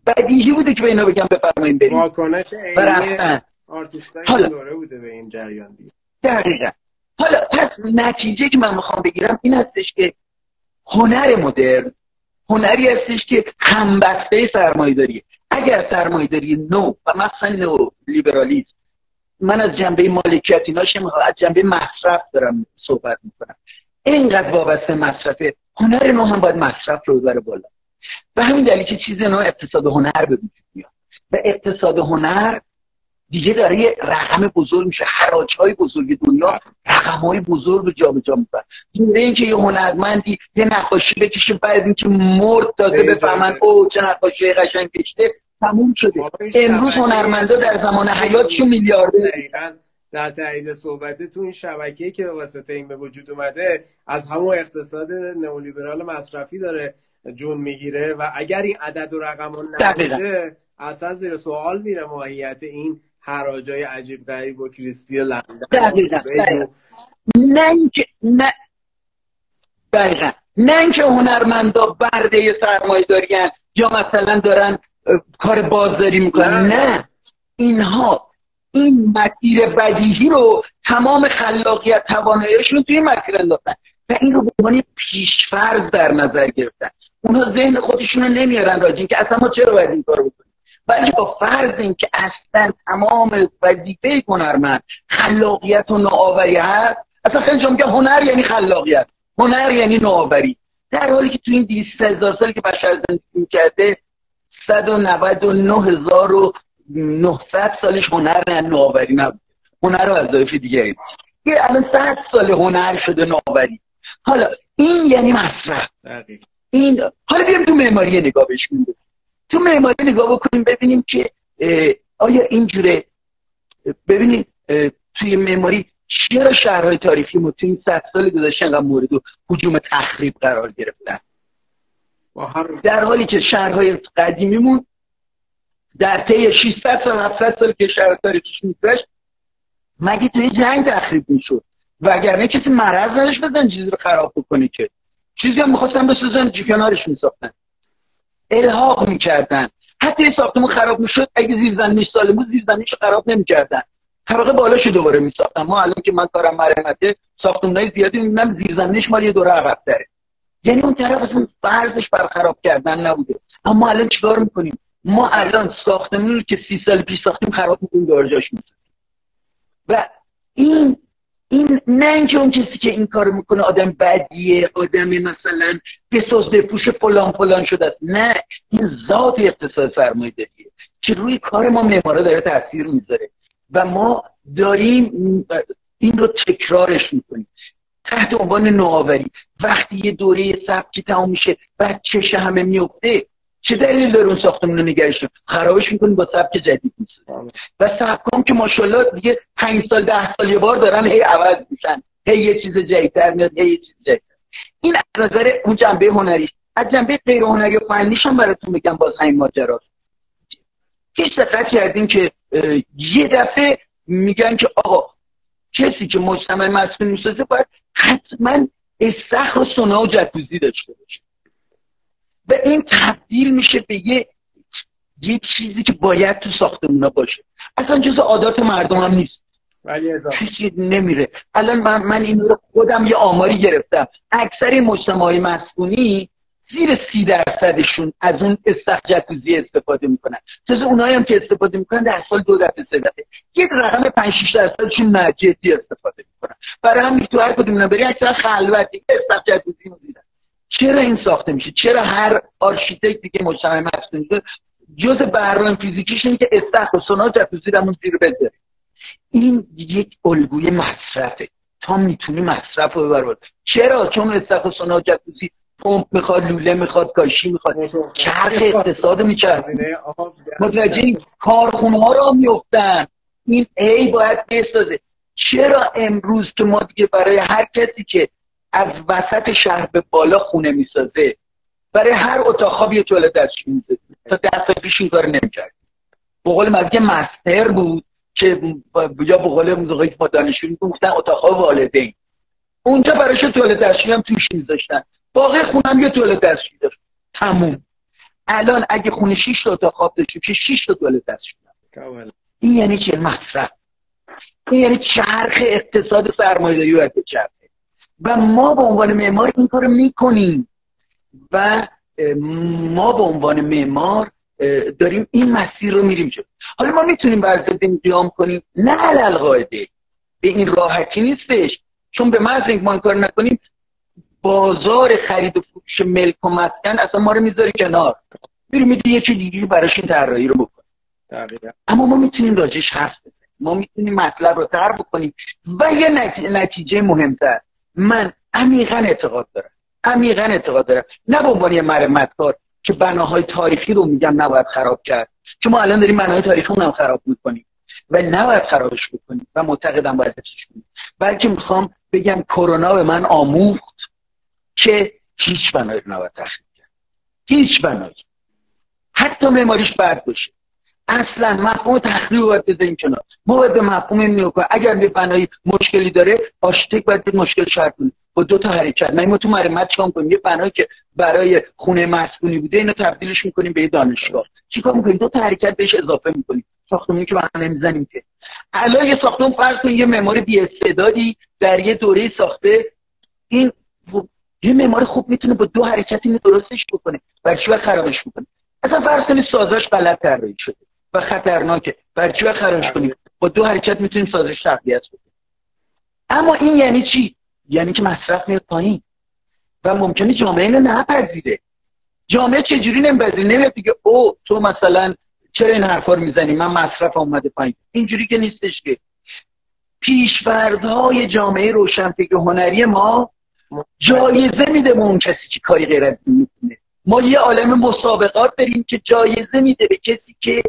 بدیهی بوده که به اینا بگم بفرمایید بریم. واکنش عین آرتیستای دوره بوده به این جریان دیگه. دقیقاً. حالا پس نتیجه که من میخوام بگیرم این هستش که هنر مدرن هنری هستش که همبسته سرمایه‌داریه. اگر سرمایه‌داری نو و مثلا نو لیبرالیسم، من از جنبه مالکیت ایناش نمیخوام، از جنبه مصرف دارم صحبت میکنم، اینقدر وابسته مصرفه، هنر نو هم باید مصرف رو ببره بالا. و همین دلیل که چیز نو اقتصاد هنر به وجود میاد و اقتصاد هنر دیگه داره یه رقم بزرگ میشه. حراج‌های بزرگ دنیا رقم‌های بزرگ رو جابجا می‌کنه. دیگه اینکه یه هنرمندی یه نقاشی بکشه بعد اینکه مرد داده بفهمن او چه نقاشی قشنگ کشیده، تموم شده. امروز هنرمندا در زمان حیاتشون میلیاردر. دقیقاً در تایید صحبتتون این شبکه‌ای که به واسطه این به وجود اومده از همون اقتصاد نئولیبرال مصرفی داره جون میگیره و اگر این عدد و رقم نشه اصلا زیر سوال میره ماهیت این حراجای عجیب غریب و کریستی و لندن. دقیقاً. نه اینکه هنرمندا برده سرمایه‌داری هستن یا مثلا دارن کار بازداری میکنن. نه، اینها این مسیر بدیهی رو تمام خلاقیت تواناییشون توی مسیر انداختن و این رو به عنوان پیشفرض در نظر گرفتن. اونها ذهن خودشون رو نمیارن راجع اینکه اصلا ما چرا باید این کارو بکنیم، بلکه با فرض این که اصلا تمام وظیفه هنرمند خلاقیت و نوآوری هست. اصلا خیلی جا میگن هنر یعنی خلاقیت، هنر یعنی نوآوری، در حالی که تو این 200,000 سالی که بشر زندگی کرده 199,900 سالش هنر نه نوآوری نبود، هنر و وظایف دیگه. یه الان 100 سال هنر شده نوآوری. حالا این یعنی مصرف. این حالا بیام تو معماری نگاه بشیم. تو معماری نگاه بکنیم ببینیم که آیا اینجوره. ببینید توی معماری چرا شهرهای تاریخی ما توی این 100 سال گذشته انقدر مورد هجوم تخریب قرار گرفتن، در حالی که شهرهای قدیمیمون در طی 600 سال 700 سال که شهر تاریخیش میگذشت مگه توی جنگ تخریب میشد؟ وگرنه کسی مرض نداشت بزن چیزی رو خراب بکنه، که چیزی هم میخواستن بسازن جیکنارش میساختن، الحاق میکردن. حتی ساختمون خراب میشد اگه زیرزمینیش سالم بود زیرزمینیش خراب نمیکردن، طبقه بالاش دوباره میساختن. ما الان که من کارم مرمته ساختمونای زیادی میبینم زیرزمینیش مال یه دوره عقب تره، یعنی اون طرف اصلا فرضش بر خراب کردن نبوده. اما الان چیکار میکنیم؟ ما الان ساختمونی که 30 سال پیش ساختیم خراب میکنیم، دارجاش میسازیم. و این این نه اینکه اون کسی که این کارو میکنه آدم بدیه، آدم مثلا بسازده پوش فلان فلان شده است. نه، این ذات اقتصاد سرمایه داریه که روی کار ما معمارا داره تاثیر میذاره و ما داریم این رو تکرارش میکنیم تحت عنوان نوآوری. وقتی یه دوره سبکی تمام میشه بعد چه همه میفته، چه دلیل داره اون ساختمون رو نگهش خرابش میکنیم با سبک جدید میسازیم و سبکام که ماشاءالله دیگه 5 سال 10 سال یه بار دارن هی عوض میشن، هی یه چیز جدیدتر میاد، هی یه چیز جدیدتر. این از نظر اون جنبه هنریش. از جنبه غیر هنری و فنیش هم براتون میگم باز همین ماجرا. هیچ دقت کردین که یه دفعه میگن که آقا کسی که مجتمع مسکن میسازه باید حتما استخر و سونا و جکوزی داشته باشه و این تبدیل میشه به یه چیزی که باید تو ساختمونا باشه، اصلا جزء عادات مردم هم نیست ولی هیچ نمیره. الان من این رو خودم یه آماری گرفتم، اکثر مجتمع‌های مسکونی زیر 30%شون از اون استخر جکوزی استفاده میکنن. جزء اونایی هم که استفاده میکنن در سال 2 دفعه 3 دفعه یک رقم 5-6%شون ناجدی استفاده میکنن. برای همین تو هر کدوم نبری اکثر خلوتی استخر جکوزی میذارن. چرا این ساخته میشه؟ چرا هر آرشیتکتی که مجتمع مسکونی جزء برنامه فیزیکیش اینه که استخر و سونا جکوزی همون زیر بذاره. این یک الگوی مصرفه، تا میتونی مصرف رو ببر. چرا؟ چون استخر و سونا جکوزی پمپ میخواد، لوله میخواد، کاشی میخواد، چرخ اقتصاد میچرخه. متوجهی؟ کارخونه ها را میافتن. این ای باید بسازه. چرا امروز که ما دیگه برای هر کسی که از وسط شهر به بالا خونه میسازه برای هر اتاق خواب یه توالت دستشویی میسازه؟ تا 10 سال پیش این کارو نمیکرد. به قول مزدی مستر بود که یا به قول موزیک ما دانشجو گفتن اتاق خواب والدین، اونجا برایش توالت دستشویی هم توش میذاشتن. باقی خونم یه توالت دستشویی داشت، تموم. الان اگه خونه 6 تا اتاق خواب داشتیم که 6 تا توالت دستشویی داشت. این یعنی چه؟ مصرف. این یعنی چرخ اقتصاد سرمایه‌داری رو بچرخه و ما به عنوان معمار این کارو میکنیم و ما به عنوان معمار داریم این مسیر رو میریم جلو. حالا ما میتونیم بر ضد این قیام کنیم؟ نه علالقاعده، به این راحتی نیستش، چون به محض اینکه ما این کار نکنیم بازار خرید و فروش ملک و مسکن اصلا ما رو میذاره کنار، میریم یه چیز دیگه براش این طراحی رو بکنیم. دقیقاً. اما ما میتونیم راجعش حرف بزنیم، ما میتونیم مطلب رو طرح بکنیم و یه نتیجه مهمتر. من عمیقاً اعتقاد دارم نه به عنوان یه مرمتکار که بناهای تاریخی رو میگم نباید خراب کرد، که ما الان داریم بناهای تاریخی رو هم خراب میکنیم و نباید خرابش بکنیم و معتقدم باید حفظش کنیم، بلکه میخوام بگم کرونا به من آموخت که هیچ بنایی رو نباید تخریب کرد، هیچ بنایی، حتی معماریش بد باشه. اصلا مفهوم تخریب باید بذاریم کنار. ما باید به مفهوم نیوکا اگر به بنایی مشکلی داره آرشیتکت باید به مشکل شرط کنه با 2 تا حرکت. ما تو مرمت چیکار کنیم؟ یه بنایی که برای خونه مسکونی بوده اینو تبدیلش میکنیم به دانشگاه. چیکار میکنیم؟ 2 تا حرکت بهش اضافه میکنیم. ساختمونی که بنا نمیزنیم که الان یه ساختمون فرض کن یه معمار بی‌استعدادی در یه دوره ساخته، این یه معمار خوب میتونه با 2 حرکت اینو درستش بکنه و چیو خرابش بکنه. اصلا فرض کنید سازش غلط طراحی شده و خطرناکه، برچی و خرابش کنیم با 2 حرکت میتونیم سازش تقویت کنیم. اما این یعنی چی؟ یعنی که مصرف میاد پایین و ممکنه جامعه اینو نپذیره. جامعه چجوری نمیپذیره؟ نمیاد دیگه او تو مثلا چرا این حرفا رو میزنی، من مصرف اومده پایین، اینجوری که نیستش که. پیشفردهای جامعه روشنفکر هنری ما جایزه میده به اون کسی که کاری غیر از این میکنه. ما یه عالم مسابقات داریم که جایزه میده به کسی که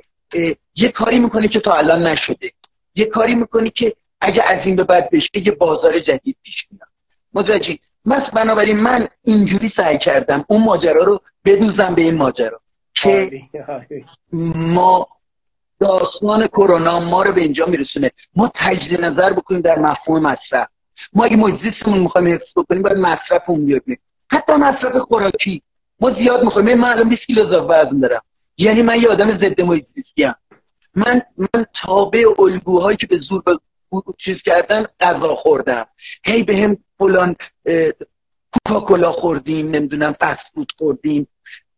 یه کاری میکنه که تا الان نشده، یه کاری میکنه که اگه از این به بعد بشه یه بازار جدید پیش میاد. متوجهی؟ بنابراین من اینجوری سعی کردم اون ماجرا رو بدوزم به این ماجرا که ما داستان کرونا ما رو به اینجا میرسونه. ما تجدید نظر بکنیم در مفهوم مصرف. ما اگه معجزه‌مون میخوایم حفظ بکنیم باید مصرفمون بیاد، حتی مصرف خوراکی. ما زیاد میخوایم، من الان 20 کیلو اضافه وزن دارم، یعنی من یه آدم ضد محیط زیستی‌ام. من تابع الگوهایی که به زور به چیز کردن غذا خوردم، هی بهم فلان کوکاکولا خوردیم، نمیدونم فست فود خوردیم،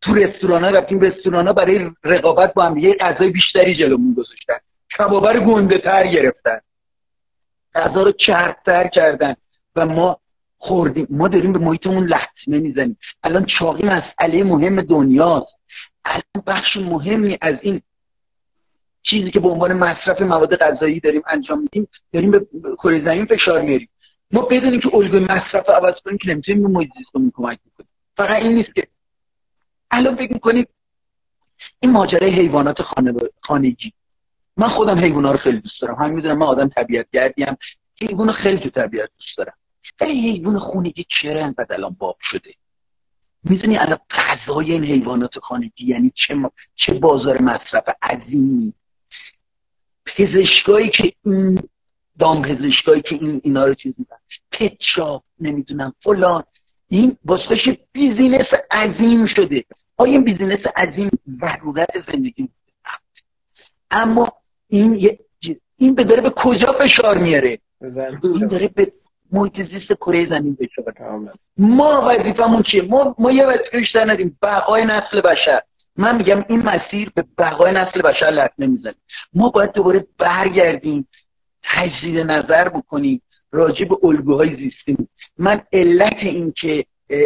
تو رستورانا رفتیم، رستورانا برای رقابت با هم یه غذای بیشتری جلومون گذاشتن، کباب رو گنده‌تر گرفتن. غذا رو چربتر کردن و ما خوردیم. ما داریم به محیطمون لطمه میزنیم. الان چاقی مسئله مهم دنیاست. الان بخش مهمی از این چیزی که به عنوان مصرف مواد غذایی داریم انجام میدیم، داریم به کره زمین فشار میاریم. ما بدونیم که الگوی مصرف عوض کنیم که نمیتونیم به محیط زیست رو کمک کنیم. فقط این نیست که الان فکر می‌کنید این ماجرای حیوانات خانگی. من خودم حیونا رو خیلی دوست دارم. همین میدونم من آدم طبیعت‌گردیم، حیونا خیلی تو طبیعت دوست دارم. ولی حیوان خانگی چرا انقدر الان باب شده؟ میدونی الان غذای این حیوانات خانگی یعنی چه بازار مصرف عظیمی. پزشکایی که این دامپزشکایی که اینا رو چیز میدن، پت شاپ، نمیدونم فلان، این واسهش بیزینس عظیم شده. آیا این بیزینس عظیم ضرورت زندگی بود؟ اما این داره به کجا فشار میاره؟ این داره به محیط زیست کره زمین فشار میاره. ما وظیفمون چیه؟ ما یه وظیفه بیشتر نداریم، بقای نسل بشر. من میگم این مسیر به بقای نسل بشر لطمه میزنه. ما باید دوباره برگردیم، تجدید نظر بکنیم راجع به الگوهای زیستی. من علت این که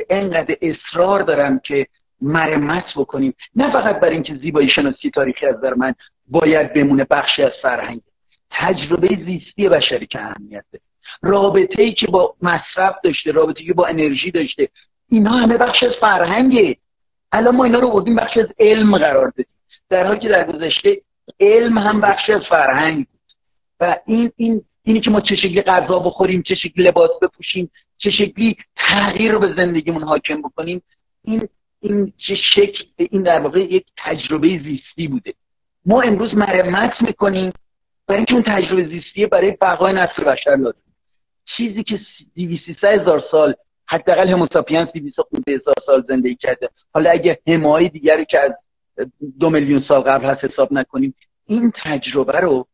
انقدر اصرار دارم که مرمت بکنیم، نه فقط برای اینکه زیبایی شناسی تاریخی از در من باید بمونه بخشی از فرهنگ، تجربه زیستی بشری که اهمیت داره، رابطه‌ای که با مصرف داشته، رابطه‌ای که با انرژی داشته، اینا همه بخش از فرهنگه. الان ما اینا رو بردیم بخش از علم قرار دادیم، در حالی که در گذشته علم هم بخش از فرهنگ بود. و اینی که ما چه شکلی غذا بخوریم، چه شکلی لباس بپوشیم، چه شکلی تغییر رو به زندگیمون حاکم بکنیم، این چه شکل، این در واقع یک تجربه زیستی بوده. ما امروز مرمت میکنیم برای اینکه اون تجربه زیستیه برای بقای نسل بشر لازم. چیزی که 200-300 هزار سال حداقل هموساپینس 200-300 هزار سال زندگی کرده، حالا اگه همه‌های دیگری که از 2 میلیون سال قبل هست حساب نکنیم، این تجربه رو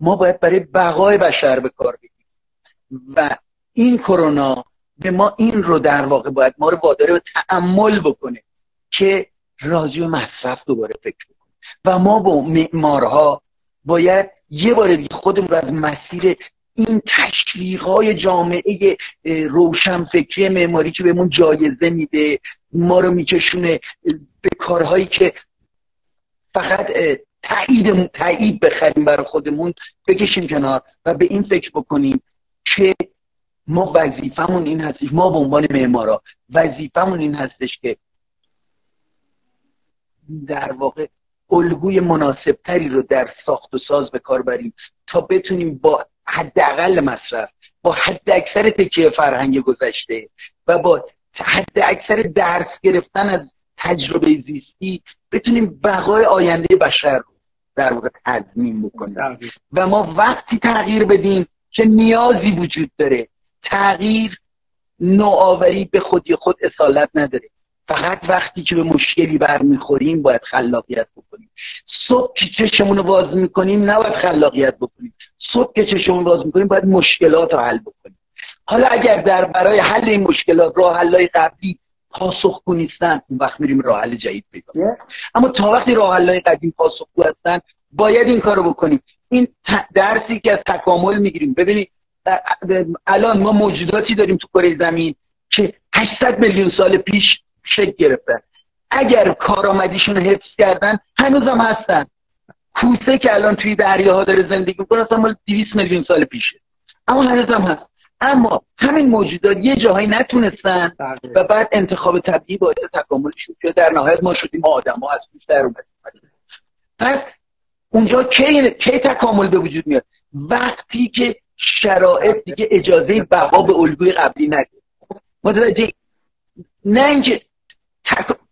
ما باید برای بقای بشر به کار بگیریم. و این کرونا به ما این رو در واقع باید ما رو وادار به تأمل بکنه که راجع به مصرف دوباره فکر کنیم و ما با معمارها باید یه بار دیگه خودمون رو از مسیر این تشویق‌های جامعه روشنفکری معماری که بهمون جایزه میده، ما رو میکشونه به کارهایی که فقط تایید بخریم برای خودمون، بکشیم کنار و به این فکر بکنیم که ما وظیفمون این هستش، ما به عنوان معمارا وظیفمون این هستش که در واقع الگوی مناسبتری رو در ساخت و ساز به کار بریم تا بتونیم با حداقل مصرف، با حداکثر تکیه فرهنگ گذشته و با حداکثر درس گرفتن از تجربه زیستی بتونیم بقای آینده بشر رو در واقع تضمین بکنیم. و ما وقتی تغییر بدیم که نیازی وجود داره، تغییر نوآوری به خودی خود اصالت نداره. فقط وقتی که به مشکلی برمیخوریم باید خلاقیت بکنیم. صبح که چشمون رو باز میکنیم نباید خلاقیت بکنیم. صبح که چشمون باز میکنیم باید مشکلات رو حل بکنیم. حالا اگر در برای حل این مشکلات راه حل‌های قبلی پاسخگو نیستن، اون وقت میریم راه حل جدید پیدا می‌کنیم. اما تا وقتی راه حل‌های قدیم پاسخگو هستن باید این کارو بکنیم. این درسی که از تکامل میگیریم. ببینید الان ما موجوداتی داریم تو کره زمین که 800 میلیون سال پیش شکل گرفتن. اگر کارآمدیشون رو حفظ کردن هنوزم هستن. کوسه که الان توی دریاها داره زندگی میکنه اصلا مال 200 میلیون سال پیشه، اما هنوزم هست. اما همین موجودات یه جاهایی نتونستن و بعد انتخاب طبیعی باعث تکاملشون شد. در نهایت ما شدیم آدم‌ها از پیش در اومدیم. پس اونجا کی تکامل به وجود میاد؟ وقتی که شرایط دیگه اجازه بقا به الگوی قبلی نده. متوجه؟ نه اینکه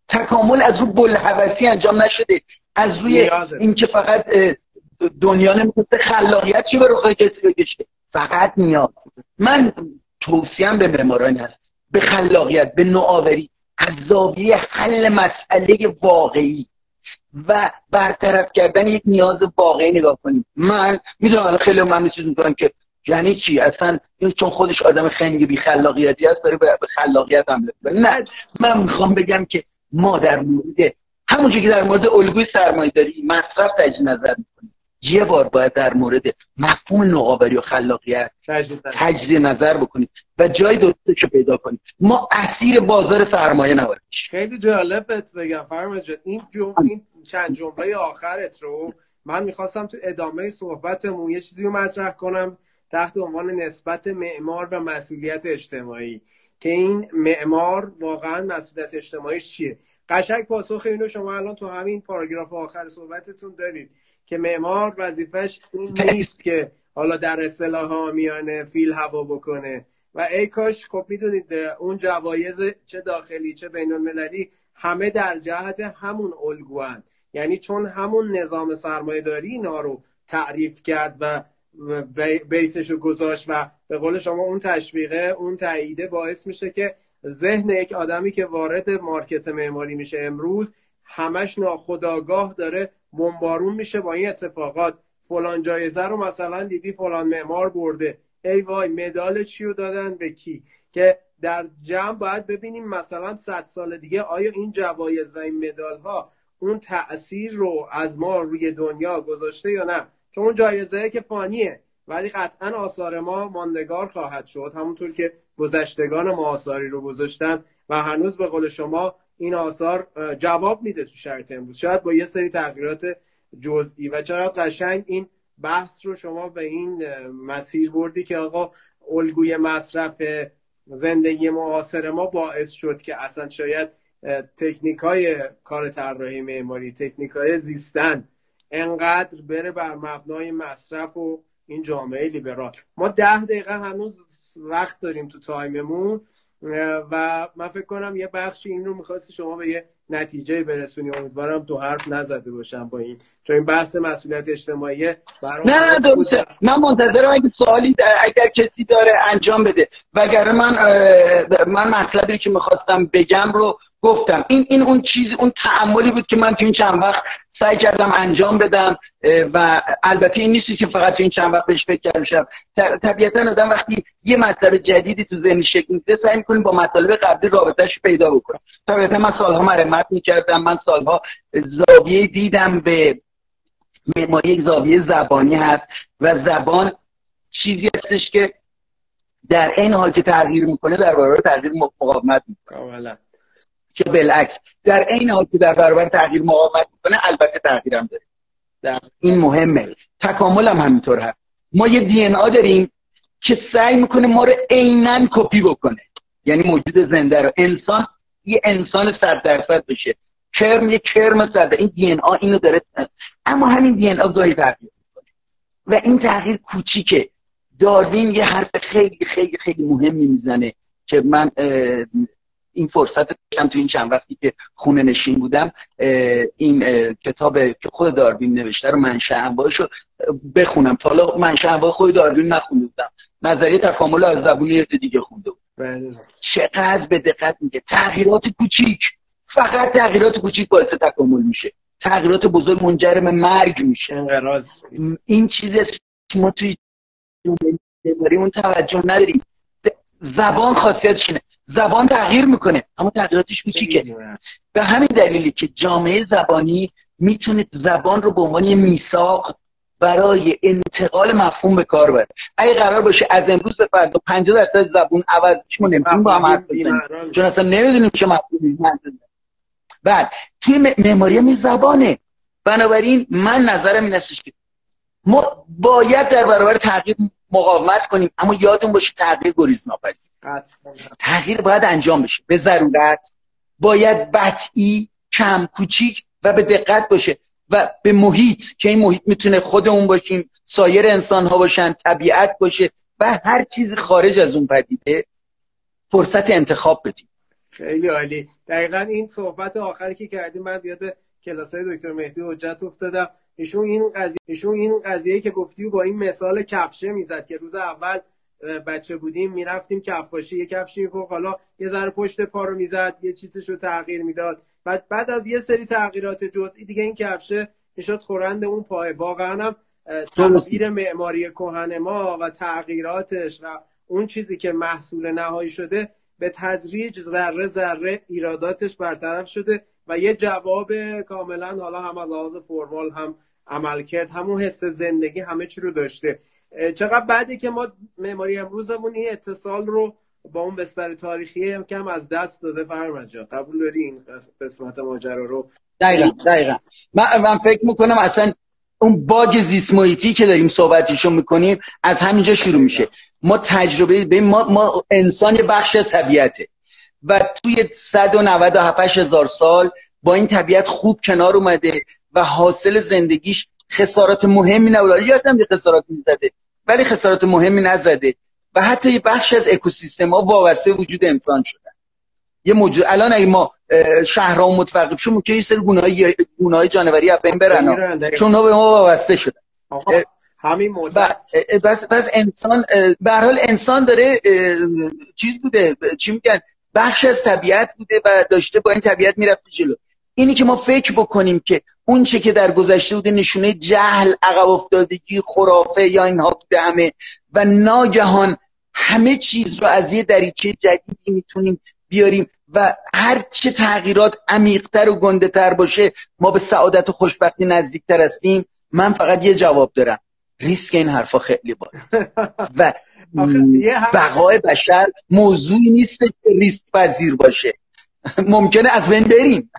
تکامل از روی بلحوثی انجام نشده، از روی اینکه فقط دنیا نمیتونه خلاقیت چی به رخ کسی بکشه، فقط نیاز. من توصیه‌ام به معماران هست به خلاقیت، به نوآوری، از زاویه حل مسئله واقعی و برطرف کردن یک نیاز واقعی نگاه کنیم. من میدونم الان خیلی ممنون چیز میکنم که یعنی چی اصلا، چون خودش آدم خنگ بی خلاقیتی هست داره به خلاقیت حمله میکنه. نه، من میخوام بگم که ما در مورد همونجوری که در مورد الگوی سرمایه‌داری مصرف تجدید نظر میکنیم، یه بار باید در مورد مفهوم نوآوری و خلاقیت تجزیه نظر بکنید و جای درسته که پیدا کنید. ما اسیر بازار سرمایه نباشیم. خیلی جالبت بگم فرمان جان، این چند جمله آخرت رو من میخواستم تو ادامه صحبتمون یه چیزی رو مطرح کنم تحت عنوان نسبت معمار و مسئولیت اجتماعی، که این معمار واقعا مسئولیت اجتماعیش چیه. قشنگ پاسخ اینو شما الان تو همین پاراگراف آخر صحبتتون دارید که معمار وظیفش این نیست که حالا در اصطلاح عامیانه فیل هوا بکنه و ای کاش. خب میدونید اون جوایز چه داخلی چه بین‌المللی همه در جهت همون الگوان، یعنی چون همون نظام سرمایه‌داری اینا رو تعریف کرد و بیسش رو گذاشت و به قول شما اون تشویقه اون تاییده باعث میشه که ذهن یک آدمی که وارد مارکت معماری میشه امروز همش ناخودآگاه داره بمبارون میشه با این اتفاقات. فلان جایزه رو مثلا دیدی فلان معمار برده، ای وای مدال چی رو دادن به کی، که در جمع باید ببینیم مثلا 100 سال دیگه آیا این جوایز و این مدال ها اون تأثیر رو از ما روی دنیا گذاشته یا نه. چون اون جایزه که فانیه ولی قطعا آثار ما ماندگار خواهد شد، همونطور که گذشتگان ما آثاری رو گذاشتن و هنوز به قول شما این آثار جواب میده تو شرایط امروز، شاید با یه سری تغییرات جزئی. و چرا قشنگ این بحث رو شما به این مسیر بردی که آقا الگوی مصرف زندگی معاصر ما باعث شد که اصلا شاید تکنیکای کار طراحی معماری، تکنیکای زیستن انقدر بره بر مبنای مصرف و این جامعه لیبرال. ما 10 دقیقه هنوز وقت داریم تو تایممون و من فکر کنم یه بخشی این رو میخواستی شما به یه نتیجه برسونی. امیدوارم تو حرف نزده باشم با این، چون این بحث مسئولیت اجتماعی نه درسته. من منتظرم اگه سوالی اگر کسی داره انجام بده، وگرنه من مطلبی که میخواستم بگم رو گفتم. این اون چیز، اون تعاملی بود که من تو این چند وقت سعی کردم انجام بدم و البته این نیستی که فقط تو این چند وقت بهش فکر کردم شدم. طبیعتا آدم وقتی یه مطلب جدیدی تو ذهن شکل میده سعی میکنیم با مطالب قبلی رابطهش پیدا بکنیم. طبیعتا من سالها مرمت میکردم، من سالها زاویه دیدم به معماری یک زاویه زبانی هست و زبان چیزی هستش که در این حال که تغییر میکنه در برابر تغییر مقاومت میکنه، که بالعکس در این حال که در برابر تغییر مقاومت میکنه البته تغییرم داره. این مهمه. تکامل هم همینطور هست. ما یه دی ان ای داریم که سعی میکنه ما رو عیناً کپی بکنه، یعنی موجود زنده رو. انسان یه انسان 100% بشه، کرم یه کرم 100. این دی ان ای اینو داره، اما همین دی ان ای گاهی تغییر میکنه و این تغییر کوچیکه. داروین یه حرف خیلی خیلی خیلی مهمی میزنه که من این فرصت داشتم تو این چند وقتی که خونه نشین بودم این کتاب که خود داروین نوشته رو منشأ انواعش رو بخونم. تا حالا منشأ انواع خود داروین نخونده بودم، نظریه تکامل از زبون یه دیگه خونده بودم. چقدر به دقت میگه تغییرات کوچیک، فقط تغییرات کوچیک باعث تکامل میشه، تغییرات بزرگ منجر به مرگ میشه، انقراض. این چیزی که ما توی اون توجه نداریم. زبان خاصیتش اینه، زبان تغییر میکنه اما تغییراتش کوچیکه. به همین دلیلی که جامعه زبانی میتونه زبان رو به عنوان یه میثاق برای انتقال مفهوم به کار بره. اگه قرار باشه از امروز به فردا 50% زبان عوض بشه ما نمیتونیم با هم حرف بزنیم، چون اصلا نمیدونیم چه مفهومی منظورمون. بعد توی معماری می زبانه. بنابراین من نظرم این هستش که ما باید در برابر تغییر مقاومت کنیم، اما یادون باشه تغییر گریزناپذیره. تغییر باید انجام بشه به ضرورت، باید بطئی، کم، کوچیک و به دقت باشه و به محیط، که این محیط میتونه خودمون باشیم، سایر انسان‌ها باشن، طبیعت باشه و هر چیز خارج از اون پدیده فرصت انتخاب بدیم. خیلی عالی. دقیقاً این صحبت آخری که کردیم من یاد کلاسای دکتر مهدی حجت افتادم. ایشون این قضیه که گفتیو با این مثال کفشه میزد که روز اول بچه بودیم میرفتیم کفاشی، یه کفشی می‌پوخت، حالا یه ذره پشت پا رو میزد، یه چیزش رو تغییر میداد، بعد از یه سری تغییرات جزئی دیگه این کفشه میشد خورنده اون پایه. واقعا هم تغییر معماری کهن ما و تغییراتش و اون چیزی که محصول نهایی شده به تدریج ذره ذره ایراداتش برطرف شده و یه جواب کاملا، حالا هم از لحاظ فرمال هم عمل کرد، همون حس زندگی، همه چی رو داشته. چقدر بعدی که ما معماری امروزمون این اتصال رو با اون بستر تاریخی هم کم از دست داده. فرمت جان قبول داری این قسمت ماجرا رو؟ دقیقاً من فکر میکنم اصلا اون باگ زیست محیطی که داریم صحبتشو میکنیم از همینجا شروع میشه. ما تجربه ما انسان بخش از طبیعته و توی 197,000 سال با این طبیعت خوب کنار اومده و حاصل زندگیش خسارات مهمی نبوده. یادم یه خسارات میزده ولی خسارات مهمی نزده و حتی یه بخش از اکوسیستم ها وابسته وجود انسان شدن. یه موجود الان اگه ما شهرها متوقف شد ممکنه یه سری گونه‌های جانوری از بین برن چون ها به ما وابسته شدن. همین مدت بس انسان به هر حال انسان داره چیز بوده، چی میگن، بخش از طبیعت بوده و داشته با این طبیعت میرفته جلو. اینی که ما فکر بکنیم که اون چه که در گذشته بوده نشونه جهل، عقب افتادگی، خرافه یا اینها بوده همه و ناگهان همه چیز رو از یه دریچه جدیدی میتونیم بیاریم و هر چه تغییرات عمیق‌تر و گنده‌تر باشه ما به سعادت و خوشبختی نزدیک‌تر هستیم. من فقط یه جواب دارم، ریسک این حرفا خیلی بالاست و بقای بشر موضوعی نیست که ریسک پذیر باشه. ممکنه از بین بریم.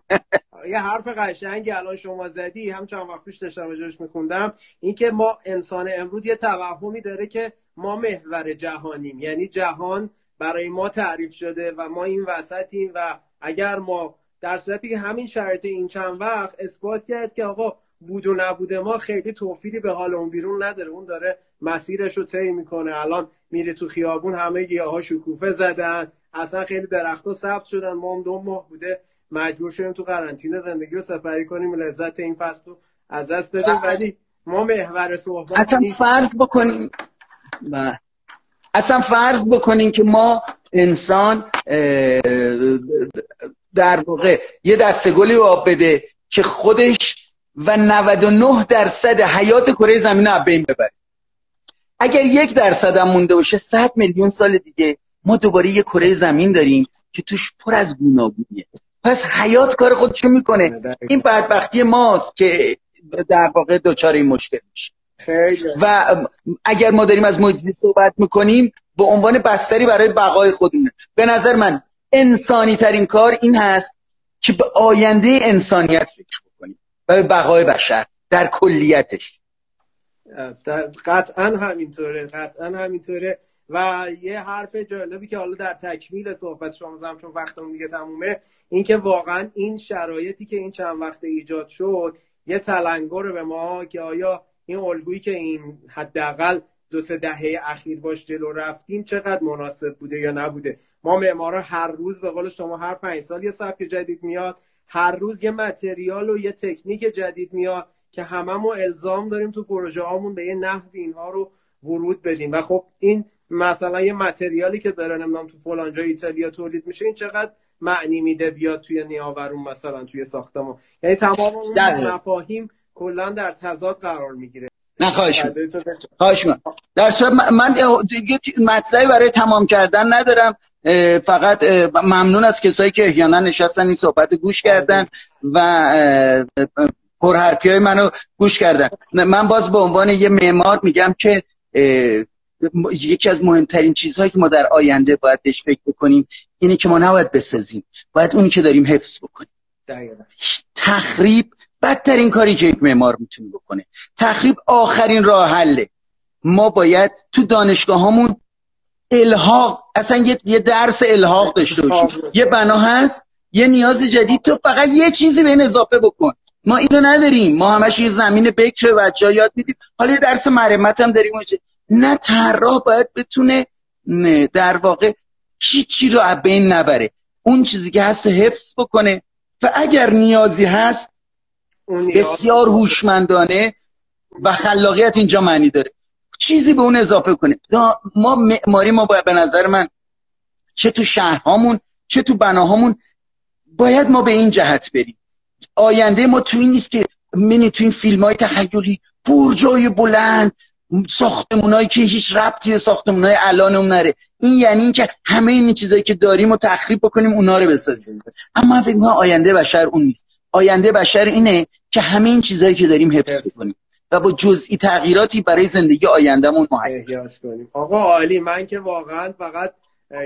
یه حرف قشنگی الان شما زدی، هم چند وقت پیش داشتم راجعش می‌خوندم، اینکه ما انسان امروز یه توهمی داره که ما محور جهانیم، یعنی جهان برای ما تعریف شده و ما این وسطیم و اگر ما در صورتی که همین شرط این چند وقت اثبات کرد که آقا بود و نبود ما خیلی توفیری به حال اون بیرون نداره، اون داره مسیرش رو طی میکنه. الان میره تو خیابون همه گیاها شکوفه زدن، اصلا خیلی درخت‌ها سبز شدن. ما هم 2 ماه بوده مجبور شدیم تو قرنطینه زندگی رو سپری کنیم، لذت این فصل رو از دست دادیم، ولی ما محور صحبت اصلا فرض بکنیم که ما انسان در واقع یه دسته گلی به آب بده که خودش و 99% حیات کره زمین رو از بین ببره. اگر 1% هم مونده باشه 100 میلیون سال دیگه ما دوباره یه کره زمین داریم که توش پر از گوناگونیه. پس حیات کار خودش رو میکنه. این بدبختی ماست که در واقع دچار این مشکل میشه. و اگر ما داریم از معجزه صحبت میکنیم به عنوان بستری برای بقای خودمون، به نظر من انسانی ترین کار این هست که به آینده انسانیت فکر بکنیم و به بقای بشر در کلیتش. قطعا همینطوره و یه حرف جالبی که حالا در تکمیل صحبت شما زدم چون وقتمون دیگه تمومه، این که واقعا این شرایطی که این چند وقت ایجاد شد یه تلنگر به ما که آیا این الگویی که این حداقل 2-3 دهه اخیر باش جلو رفتیم چقدر مناسب بوده یا نبوده. ما معمارا هر روز به قول شما هر 5 سال یه سبک جدید میاد، هر روز یه متریال و یه تکنیک جدید میاد که هممون الزام داریم تو پروژه هامون به یه نحوی اینها رو ورود بدیم. و خب این مثلا یه متریالی که داره نمیدونم تو فلان جای ایتالیا تولید میشه این چقدر معنی میده بیاد توی نیاورون مثلا توی ساختمون. یعنی تمام اون مفاهیم کلا در تضاد قرار میگیره. نه خواهش می‌کنم. در شب من دیگه مطلبی برای تمام کردن ندارم، فقط ممنون از کسایی که احیانا نشستن این صحبت گوش کردن و پرحرفی‌های منو گوش کردن. من باز به عنوان یه معمار میگم که یکی از مهمترین چیزهایی که ما در آینده باید بهش فکر بکنیم اینه که ما نباید بسازیم، باید اونی که داریم حفظ بکنیم. دقیقاً. تخریب بدترین کاری که یک معمار میتونه بکنه. تخریب آخرین راه حله. ما باید تو دانشگاهامون الحاق، اصلا یه درس الحاق داشته باشیم. یه بنا هست، یه نیاز جدید، تو فقط یه چیزی به این اضافه بکن. ما اینو نداریم. ما همش یه زمین بکر بچه‌ها یاد میدیم. حالا یه درس مرمت هم داریم. نه، طراح باید بتونه در واقع هیچی رو از بین نبره. اون چیزی که هست رو حفظ بکنه و اگر نیازی هست بسیار هوشمندانه و خلاقیت اینجا معنی داره چیزی به اون اضافه کنه. ما معماری ما باید به نظر من چه تو شهرهامون چه تو بناهامون باید ما به این جهت بریم. آینده ما تو این نیست که من تو این فیلم‌های تخیلی برجای بلند، ساختمونایی که هیچ ربطی به ساختمونای الانم نره. این یعنی اینکه همه این چیزایی که داریم رو تخریب بکنیم، اونا رو بسازیم. اما فکر می‌کنم آینده بشر اون نیست. آینده بشر اینه که همین چیزایی که داریم حفظ کنیم و با جزئی تغییراتی برای زندگی آیندهمون مهیاش کنیم. آقا عالی، من که واقعا فقط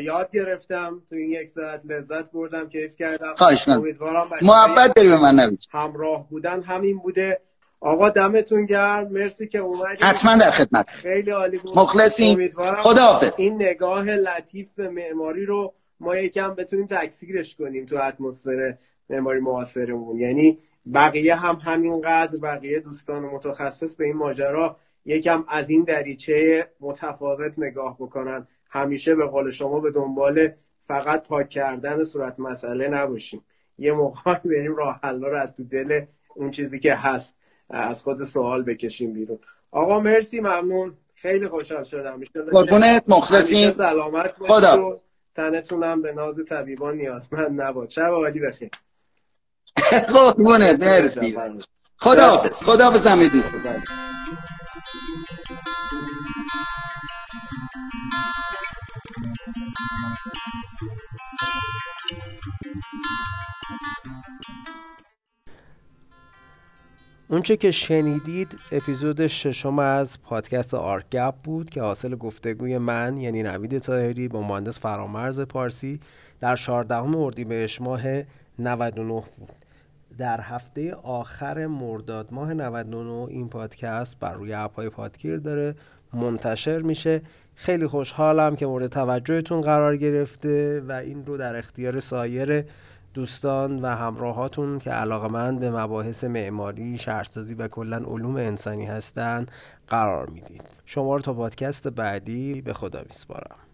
یاد گرفتم، تو این یک ساعت لذت بردم، کیف کردم. امیدوارم محبت داری به من نویس. همراه بودن همین بوده. آقا دمتون گرم، مرسی که اومدید. حتما در خدمت. خیلی عالی بود. مخلصیم. خداحافظ. این نگاه لطیف به معماری رو ما یکم بتونیم تکثیرش کنیم تو اتمسفر معماری معاصرمون. یعنی بقیه هم همینقدر، بقیه دوستان متخصص به این ماجرا یکم از این دریچه متفاوت نگاه بکنن. همیشه به قول شما به دنبال فقط پاک کردن صورت مسئله نباشیم. یه موقعی بریم راه حل‌ها رو از تو دل اون چیزی که هست از خود سوال بکشیم بیرون. آقا مرسی، ممنون، خیلی خوشحال شدم. قربونت، مخلصیم، سلامت باشید. تنتونم به ناز طبیبان نیازمند نباد. شب عالی بخیر. قربونت، مرسی. خداحافظ. خداحافظ همه دوستان. اونچه که شنیدید اپیزود 6 از پادکست آرت گپ بود که حاصل گفتگوی من یعنی نوید طاهری با مهندس فرامرز پارسی در 14 اردیبهشت ماه 99 بود. در هفته آخر مرداد ماه 99 این پادکست بر روی اپ‌های پادگیر داره منتشر میشه. خیلی خوشحالم که مورد توجهتون قرار گرفته و این رو در اختیار سایر دوستان و همراهاتون که علاقه‌مند به مباحث معماری، شهرسازی و کلاً علوم انسانی هستن قرار میدید. شما رو تا پادکست بعدی به خدا میسپارم.